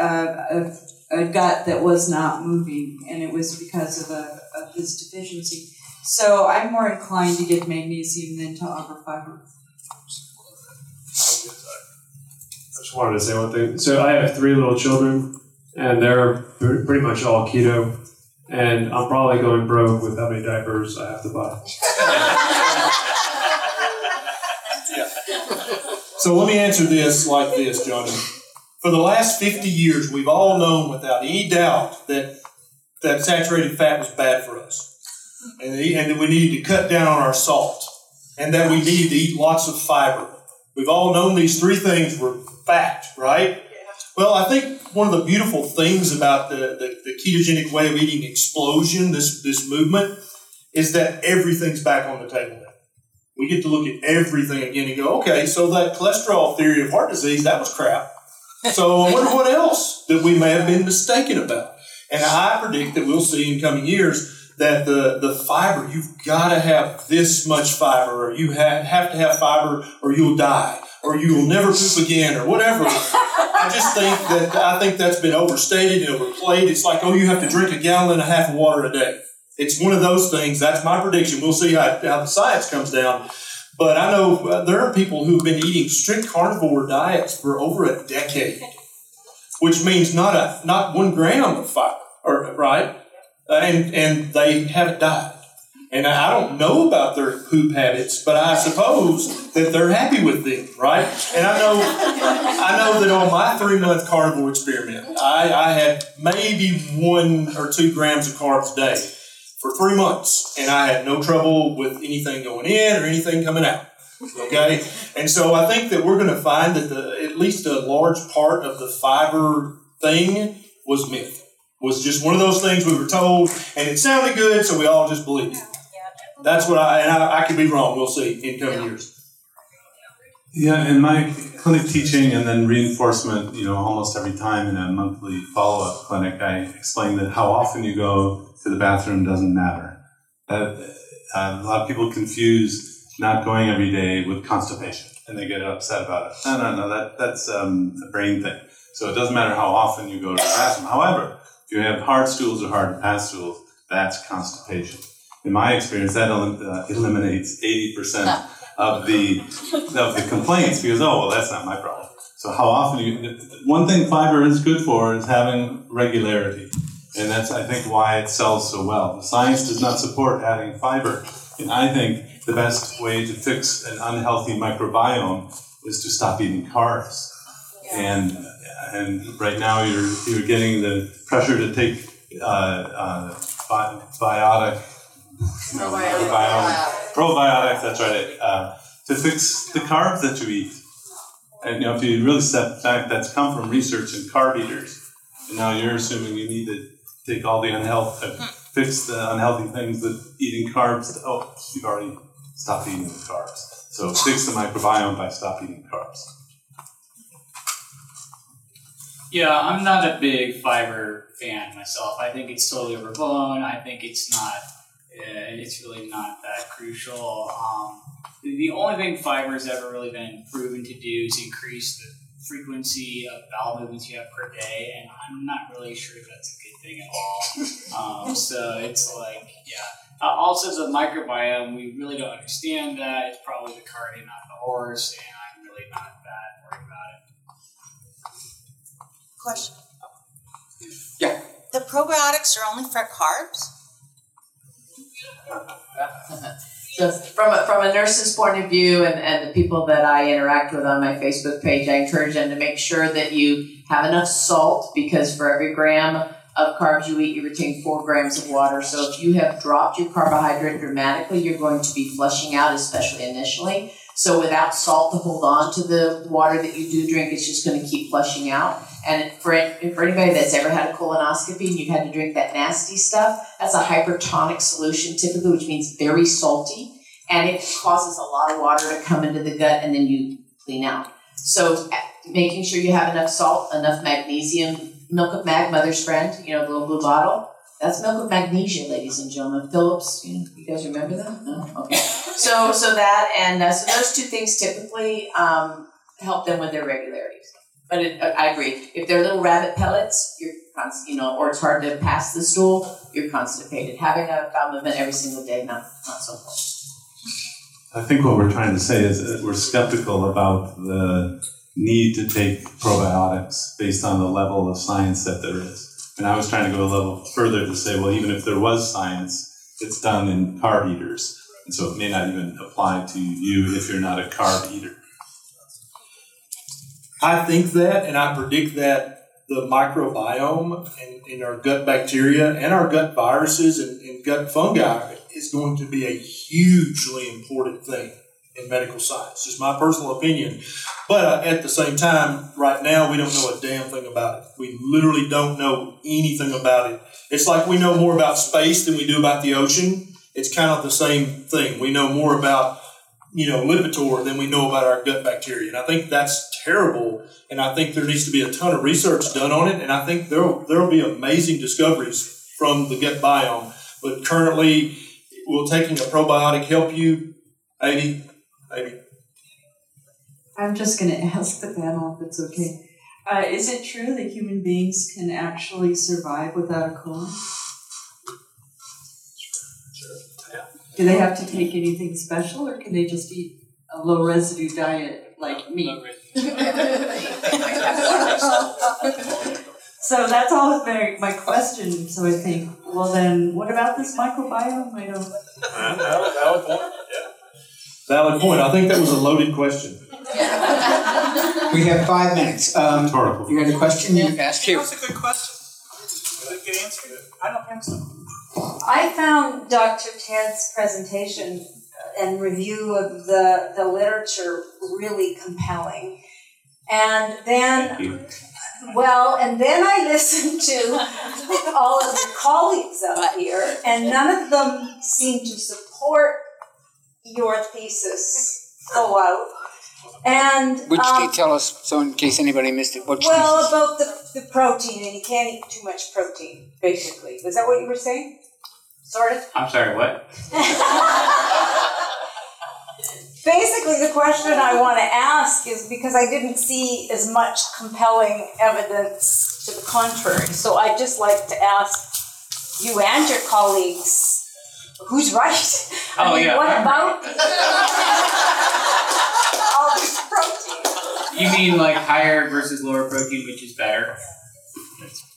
a gut that was not moving, and it was because of this deficiency. So I'm more inclined to give magnesium than to offer fiber. I just wanted to say one thing. So I have 3 little children, and they're pretty much all keto, and I'm probably going broke with how many diapers I have to buy. Yeah. So let me answer this like this, Johnny. For the last 50 years, we've all known without any doubt that saturated fat was bad for us, and that we needed to cut down on our salt, and that we needed to eat lots of fiber. We've all known these 3 things were fact, right? Yeah. Well, I think one of the beautiful things about the ketogenic way of eating explosion, this movement, is that everything's back on the table now. We get to look at everything again and go, okay, so that cholesterol theory of heart disease, that was crap. So I wonder what else that we may have been mistaken about. And I predict that we'll see in coming years that the fiber, you've got to have this much fiber, or you have to have fiber or you'll die, or you will never poop again, or whatever. I think that's been overstated and overplayed. It's like, oh, you have to drink 1.5 gallons of water a day. It's one of those things. That's my prediction. We'll see how the science comes down. But I know there are people who have been eating strict carnivore diets for over a decade, which means not 1 gram of fiber, right? And they haven't died. And I don't know about their poop habits, but I suppose that they're happy with them, right? And I know that on my 3-month carnivore experiment, I had maybe 1 or 2 grams of carbs a day for 3 months, and I had no trouble with anything going in or anything coming out. Okay? And so I think that we're going to find that at least a large part of the fiber thing was myth. Was just one of those things we were told, and it sounded good, so we all just believed it. That's what I could be wrong. We'll see in coming years. Yeah, in my clinic teaching and then reinforcement, almost every time in a monthly follow-up clinic, I explain that how often you go to the bathroom doesn't matter. A lot of people confuse not going every day with constipation, and they get upset about it. No, that's a brain thing. So it doesn't matter how often you go to the bathroom. However, if you have hard stools or hard pass stools, that's constipation. In my experience, that eliminates 80% of the complaints because, that's not my problem. So how often one thing fiber is good for is having regularity. And that's, I think, why it sells so well. Science does not support adding fiber. And I think the best way to fix an unhealthy microbiome is to stop eating carbs. Yeah. And right now you're getting the pressure to take probiotics, that's right, to fix the carbs that you eat. And if you really step back, that's come from research and carb eaters. And now you're assuming you need to take all the fix the unhealthy things that eating carbs, you've already stopped eating the carbs. So fix the microbiome by stopping eating carbs. Yeah, I'm not a big fiber fan myself. I think it's totally overblown. I think it's not. It's really not that crucial. The only thing fiber has ever really been proven to do is increase the frequency of bowel movements you have per day, and I'm not really sure if that's a good thing at all. So it's like, also, the microbiome, we really don't understand that. It's probably the cart and not the horse, and I'm really not that worried about it. Question. Yeah. The probiotics are only for carbs? So from a nurse's point of view and the people that I interact with on my Facebook page, I encourage them to make sure that you have enough salt, because for every gram of carbs you eat, you retain 4 grams of water. So if you have dropped your carbohydrate dramatically, you're going to be flushing out, especially initially. So without salt to hold on to the water that you do drink, it's just going to keep flushing out. And for anybody that's ever had a colonoscopy and you've had to drink that nasty stuff, that's a hypertonic solution typically, which means very salty. And it causes a lot of water to come into the gut, and then you clean out. So making sure you have enough salt, enough magnesium, milk of mag, mother's friend, the little blue bottle. That's milk of magnesia, ladies and gentlemen. Phillips, you guys remember that? No? Okay. So that, and so those two things typically help them with their regularities. But I agree. If they're little rabbit pellets, you're or it's hard to pass the stool, you're constipated. Having a bowel movement every single day, not so much. I think what we're trying to say is that we're skeptical about the need to take probiotics based on the level of science that there is. And I was trying to go a level further to say, well, even if there was science, it's done in carb eaters. And so it may not even apply to you if you're not a carb eater. I think that, and I predict that the microbiome and our gut bacteria and our gut viruses and gut fungi is going to be a hugely important thing in medical science. Just my personal opinion. But at the same time, right now, we don't know a damn thing about it. We literally don't know anything about it. It's like we know more about space than we do about the ocean. It's kind of the same thing. We know more about Lipitor than we know about our gut bacteria. And I think that's terrible. And I think there needs to be a ton of research done on it. And I think there'll be amazing discoveries from the gut biome. But currently, will taking a probiotic help you? Maybe. I'm just going to ask the panel if it's okay. Is it true that human beings can actually survive without a colon? Do they have to take anything special, or can they just eat a low-residue diet like me? So that's all of my question. So I think, well, then what about this microbiome? I don't. Valid point. Yeah. Valid point. I think that was a loaded question. We have 5 minutes. You had a question? Yeah. That's a good question. Did I get answered? I don't think so. I found Dr. Tad's presentation and review of the literature really compelling. And then, and then I listened to all of your colleagues up here, and none of them seemed to support your thesis go out. And which they tell us, so in case anybody missed it, about the protein, and you can't eat too much protein, basically. Is that what you were saying? Sort of? I'm sorry, what? Basically, the question I want to ask is because I didn't see as much compelling evidence to the contrary. So I'd just like to ask you and your colleagues, who's right? What about all this protein? You mean like higher versus lower protein, which is better?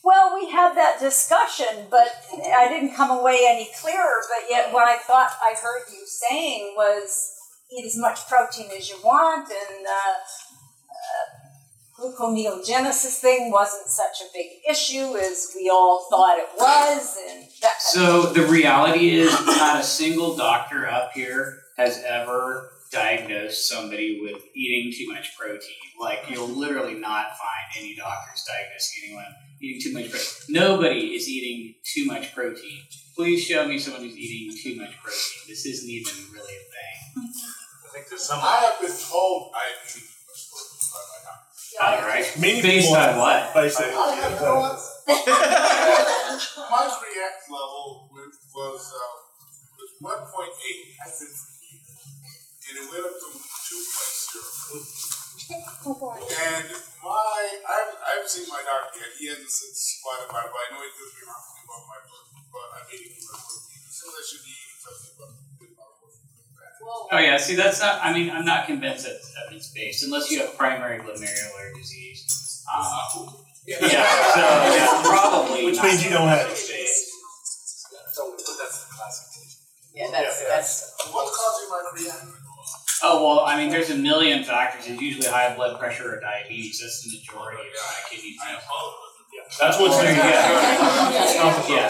Well, we had that discussion, but I didn't come away any clearer. But yet what I thought I heard you saying was eat as much protein as you want, and gluconeogenesis thing wasn't such a big issue as we all thought it was. And that so the reality is not a single doctor up here has ever diagnosed somebody with eating too much protein. Like, you'll literally not find any doctors diagnosing anyone eating too much protein. Nobody is eating too much protein. Please show me someone who's eating too much protein. This isn't even really a thing. I think there's someone. I have been told I am eating too much protein by my doctor. Yeah. All right. Many based on what? Based on what? I have no answer. My react level was 1.8. I've been for years. And it went up to 2.0. And I haven't seen my doctor yet. He hasn't said squat about it, but I know he does be wrong about my protein. But I'm eating too much protein. He says I should be eating something about it. Oh yeah, see that's not, I mean, I'm not convinced that it's evidence-based, unless you have primary glomerular disease. Probably. Which means you don't have it. So that's the classic. That's what's causing my creatinine? Oh, well, I mean, there's a million factors. It's usually high blood pressure or diabetes. That's the majority of chronic kidney disease. That's what's there.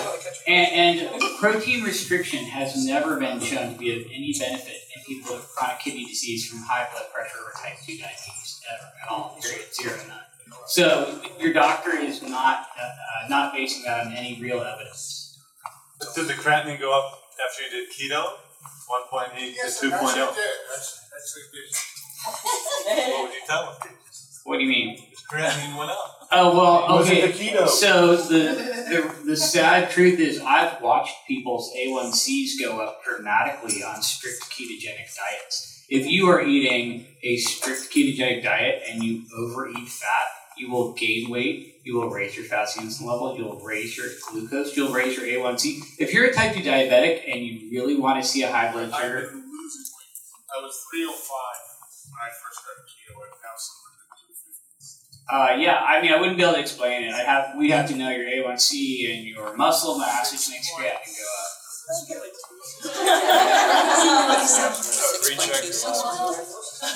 And protein restriction has never been shown to be of any benefit in people with chronic kidney disease from high blood pressure or type 2 diabetes ever at all. Period. Zero, none. So your doctor is not basing that on any real evidence. Did the creatinine go up after you did keto? 1.8 to 2.0. Actually did. What would you tell them? What do you mean? Creatinine went up. Oh, well, okay. So the sad truth is I've watched people's A1Cs go up dramatically on strict ketogenic diets. If you are eating a strict ketogenic diet and you overeat fat, you will gain weight, you will raise your fasting insulin level, you'll raise your glucose, you'll raise your A1C. If you're a type 2 diabetic and you really want to see a high blood sugar... I've been losing weight. I was 305 when I first started keto and now somewhere. I mean, I wouldn't be able to explain it. We'd have to know your A1C and your muscle mass, which makes creatinine go up.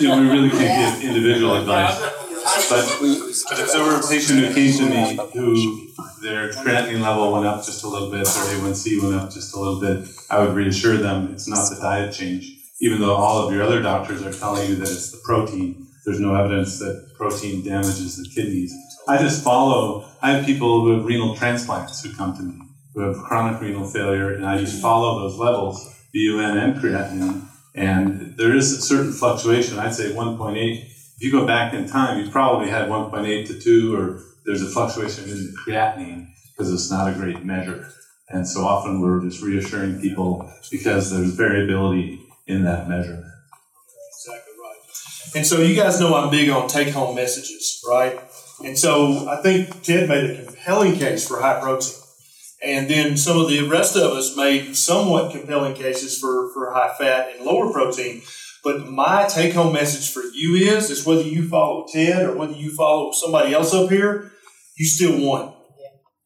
We really can't give individual advice, but if there were a patient who came to me who their creatinine level went up just a little bit, their A1C went up just a little bit, I would reassure them it's not the diet change, even though all of your other doctors are telling you that it's the protein. There's no evidence that protein damages the kidneys. I have people who have renal transplants who come to me, who have chronic renal failure, and I just follow those levels, BUN and creatinine, and there is a certain fluctuation. I'd say 1.8. If you go back in time, you probably had 1.8 to 2, or there's a fluctuation in the creatinine because it's not a great measure. And so often we're just reassuring people because there's variability in that measurement. And so you guys know I'm big on take-home messages, right? And so I think Ted made a compelling case for high protein. And then some of the rest of us made somewhat compelling cases for high fat and lower protein. But my take-home message for you is whether you follow Ted or whether you follow somebody else up here, you still won.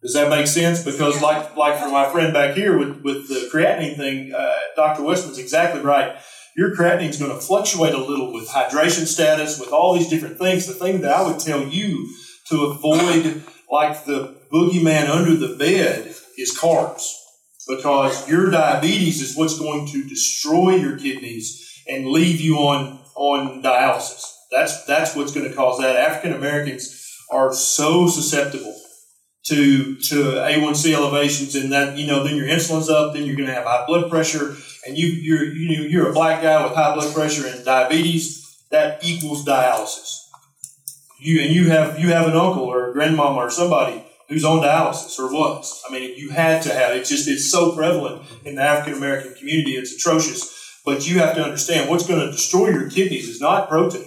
Does that make sense? Because like for my friend back here with the creatinine thing, Dr. Westman's exactly right. Your creatinine is going to fluctuate a little with hydration status, with all these different things. The thing that I would tell you to avoid, like the boogeyman under the bed, is carbs. because your diabetes is what's going to destroy your kidneys and leave you on dialysis. That's what's going to cause that. African Americans are so susceptible to A1C elevations, and that, you know, then your insulin's up, then you're going to have high blood pressure, and you're a black guy with high blood pressure and diabetes, that equals dialysis. You have an uncle or a grandmama or somebody who's on dialysis or was. I mean, you had to have it. It's so prevalent in the African American community, it's atrocious. But you have to understand what's going to destroy your kidneys is not protein.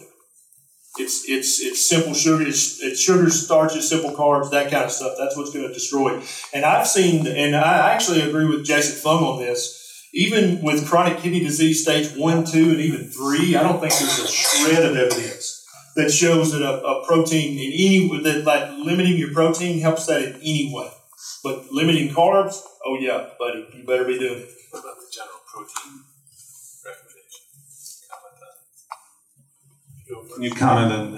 It's simple sugar, it's sugar, starches, simple carbs, that kind of stuff. That's what's going to destroy. And I've seen, and I actually agree with Jason Fung on this, even with chronic kidney disease stage 1, 2, and even 3, I don't think there's a shred of evidence that shows that a protein in any, that like limiting your protein helps that in any way. But limiting carbs, oh yeah, buddy, you better be doing it. What about the general protein recommendation? Can you comment on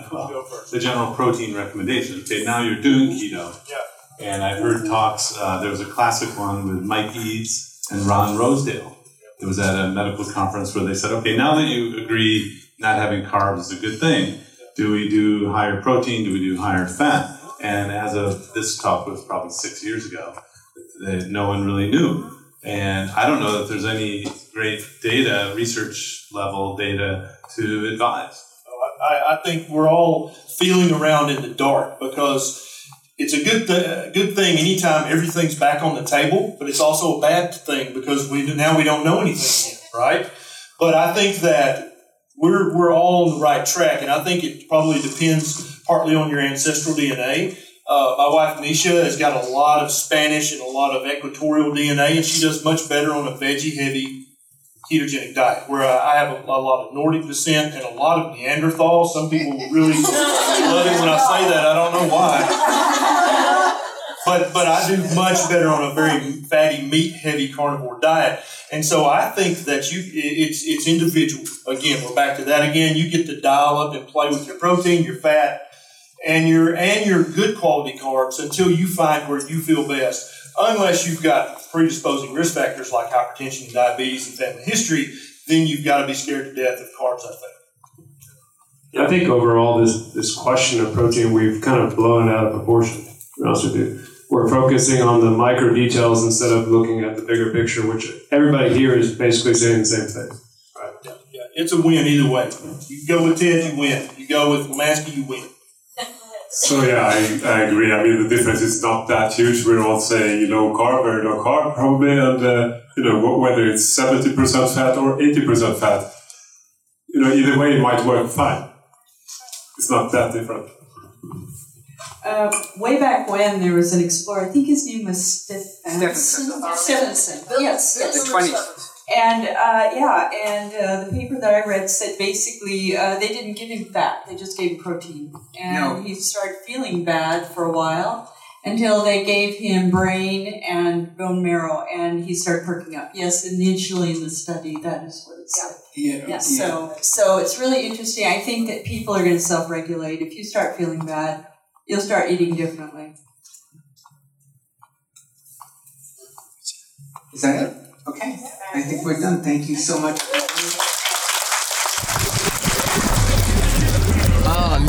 the general protein recommendation? Okay, now you're doing keto. Yeah. And I've heard talks, there was a classic one with Mike Eads and Ron Rosedale. It was at a medical conference where they said, okay, now that you agree not having carbs is a good thing, do we do higher protein? Do we do higher fat? And as of this talk was probably 6 years ago, that no one really knew. And I don't know that there's any great data, research level data to advise. I think we're all feeling around in the dark because it's a good thing anytime everything's back on the table, but it's also a bad thing because we don't know anything, right? But I think that we're all on the right track, and I think it probably depends partly on your ancestral DNA. My wife, Nisha, has got a lot of Spanish and a lot of equatorial DNA, and she does much better on a veggie-heavy ketogenic diet, where I have a lot of Nordic descent and a lot of Neanderthal. Some people really love it when I say that. I don't know why. But I do much better on a very fatty, meat-heavy carnivore diet. And so I think that it's individual. Again, we're back to that again. You get to dial up and play with your protein, your fat, and your good quality carbs until you find where you feel best. Unless you've got predisposing risk factors like hypertension and diabetes and family history, then you've got to be scared to death of carbs, I think. Yeah, I think overall this question of protein, we've kind of blown out of proportion, to be honest with you. We're focusing on the micro details instead of looking at the bigger picture, which everybody here is basically saying the same thing. Right. Yeah. It's a win either way. You go with Ted, you win. You go with Lamaski, you win. So yeah, I agree. I mean, the difference is not that huge. We're all saying low carb, very low carb probably, and whether it's 70% fat or 80% fat, either way it might work fine. It's not that different. Way back when there was an explorer, I think his name was Stephenson. Yes, the 20s. And the paper that I read said basically they didn't give him fat, they just gave him protein. And he started feeling bad for a while until they gave him brain and bone marrow, and he started perking up. Yes, initially in the study, that is what it said. So it's really interesting. I think that people are going to self-regulate. If you start feeling bad, you'll start eating differently. Is that it? Okay, I think we're done. Thank you so much.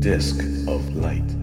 Disk of Light.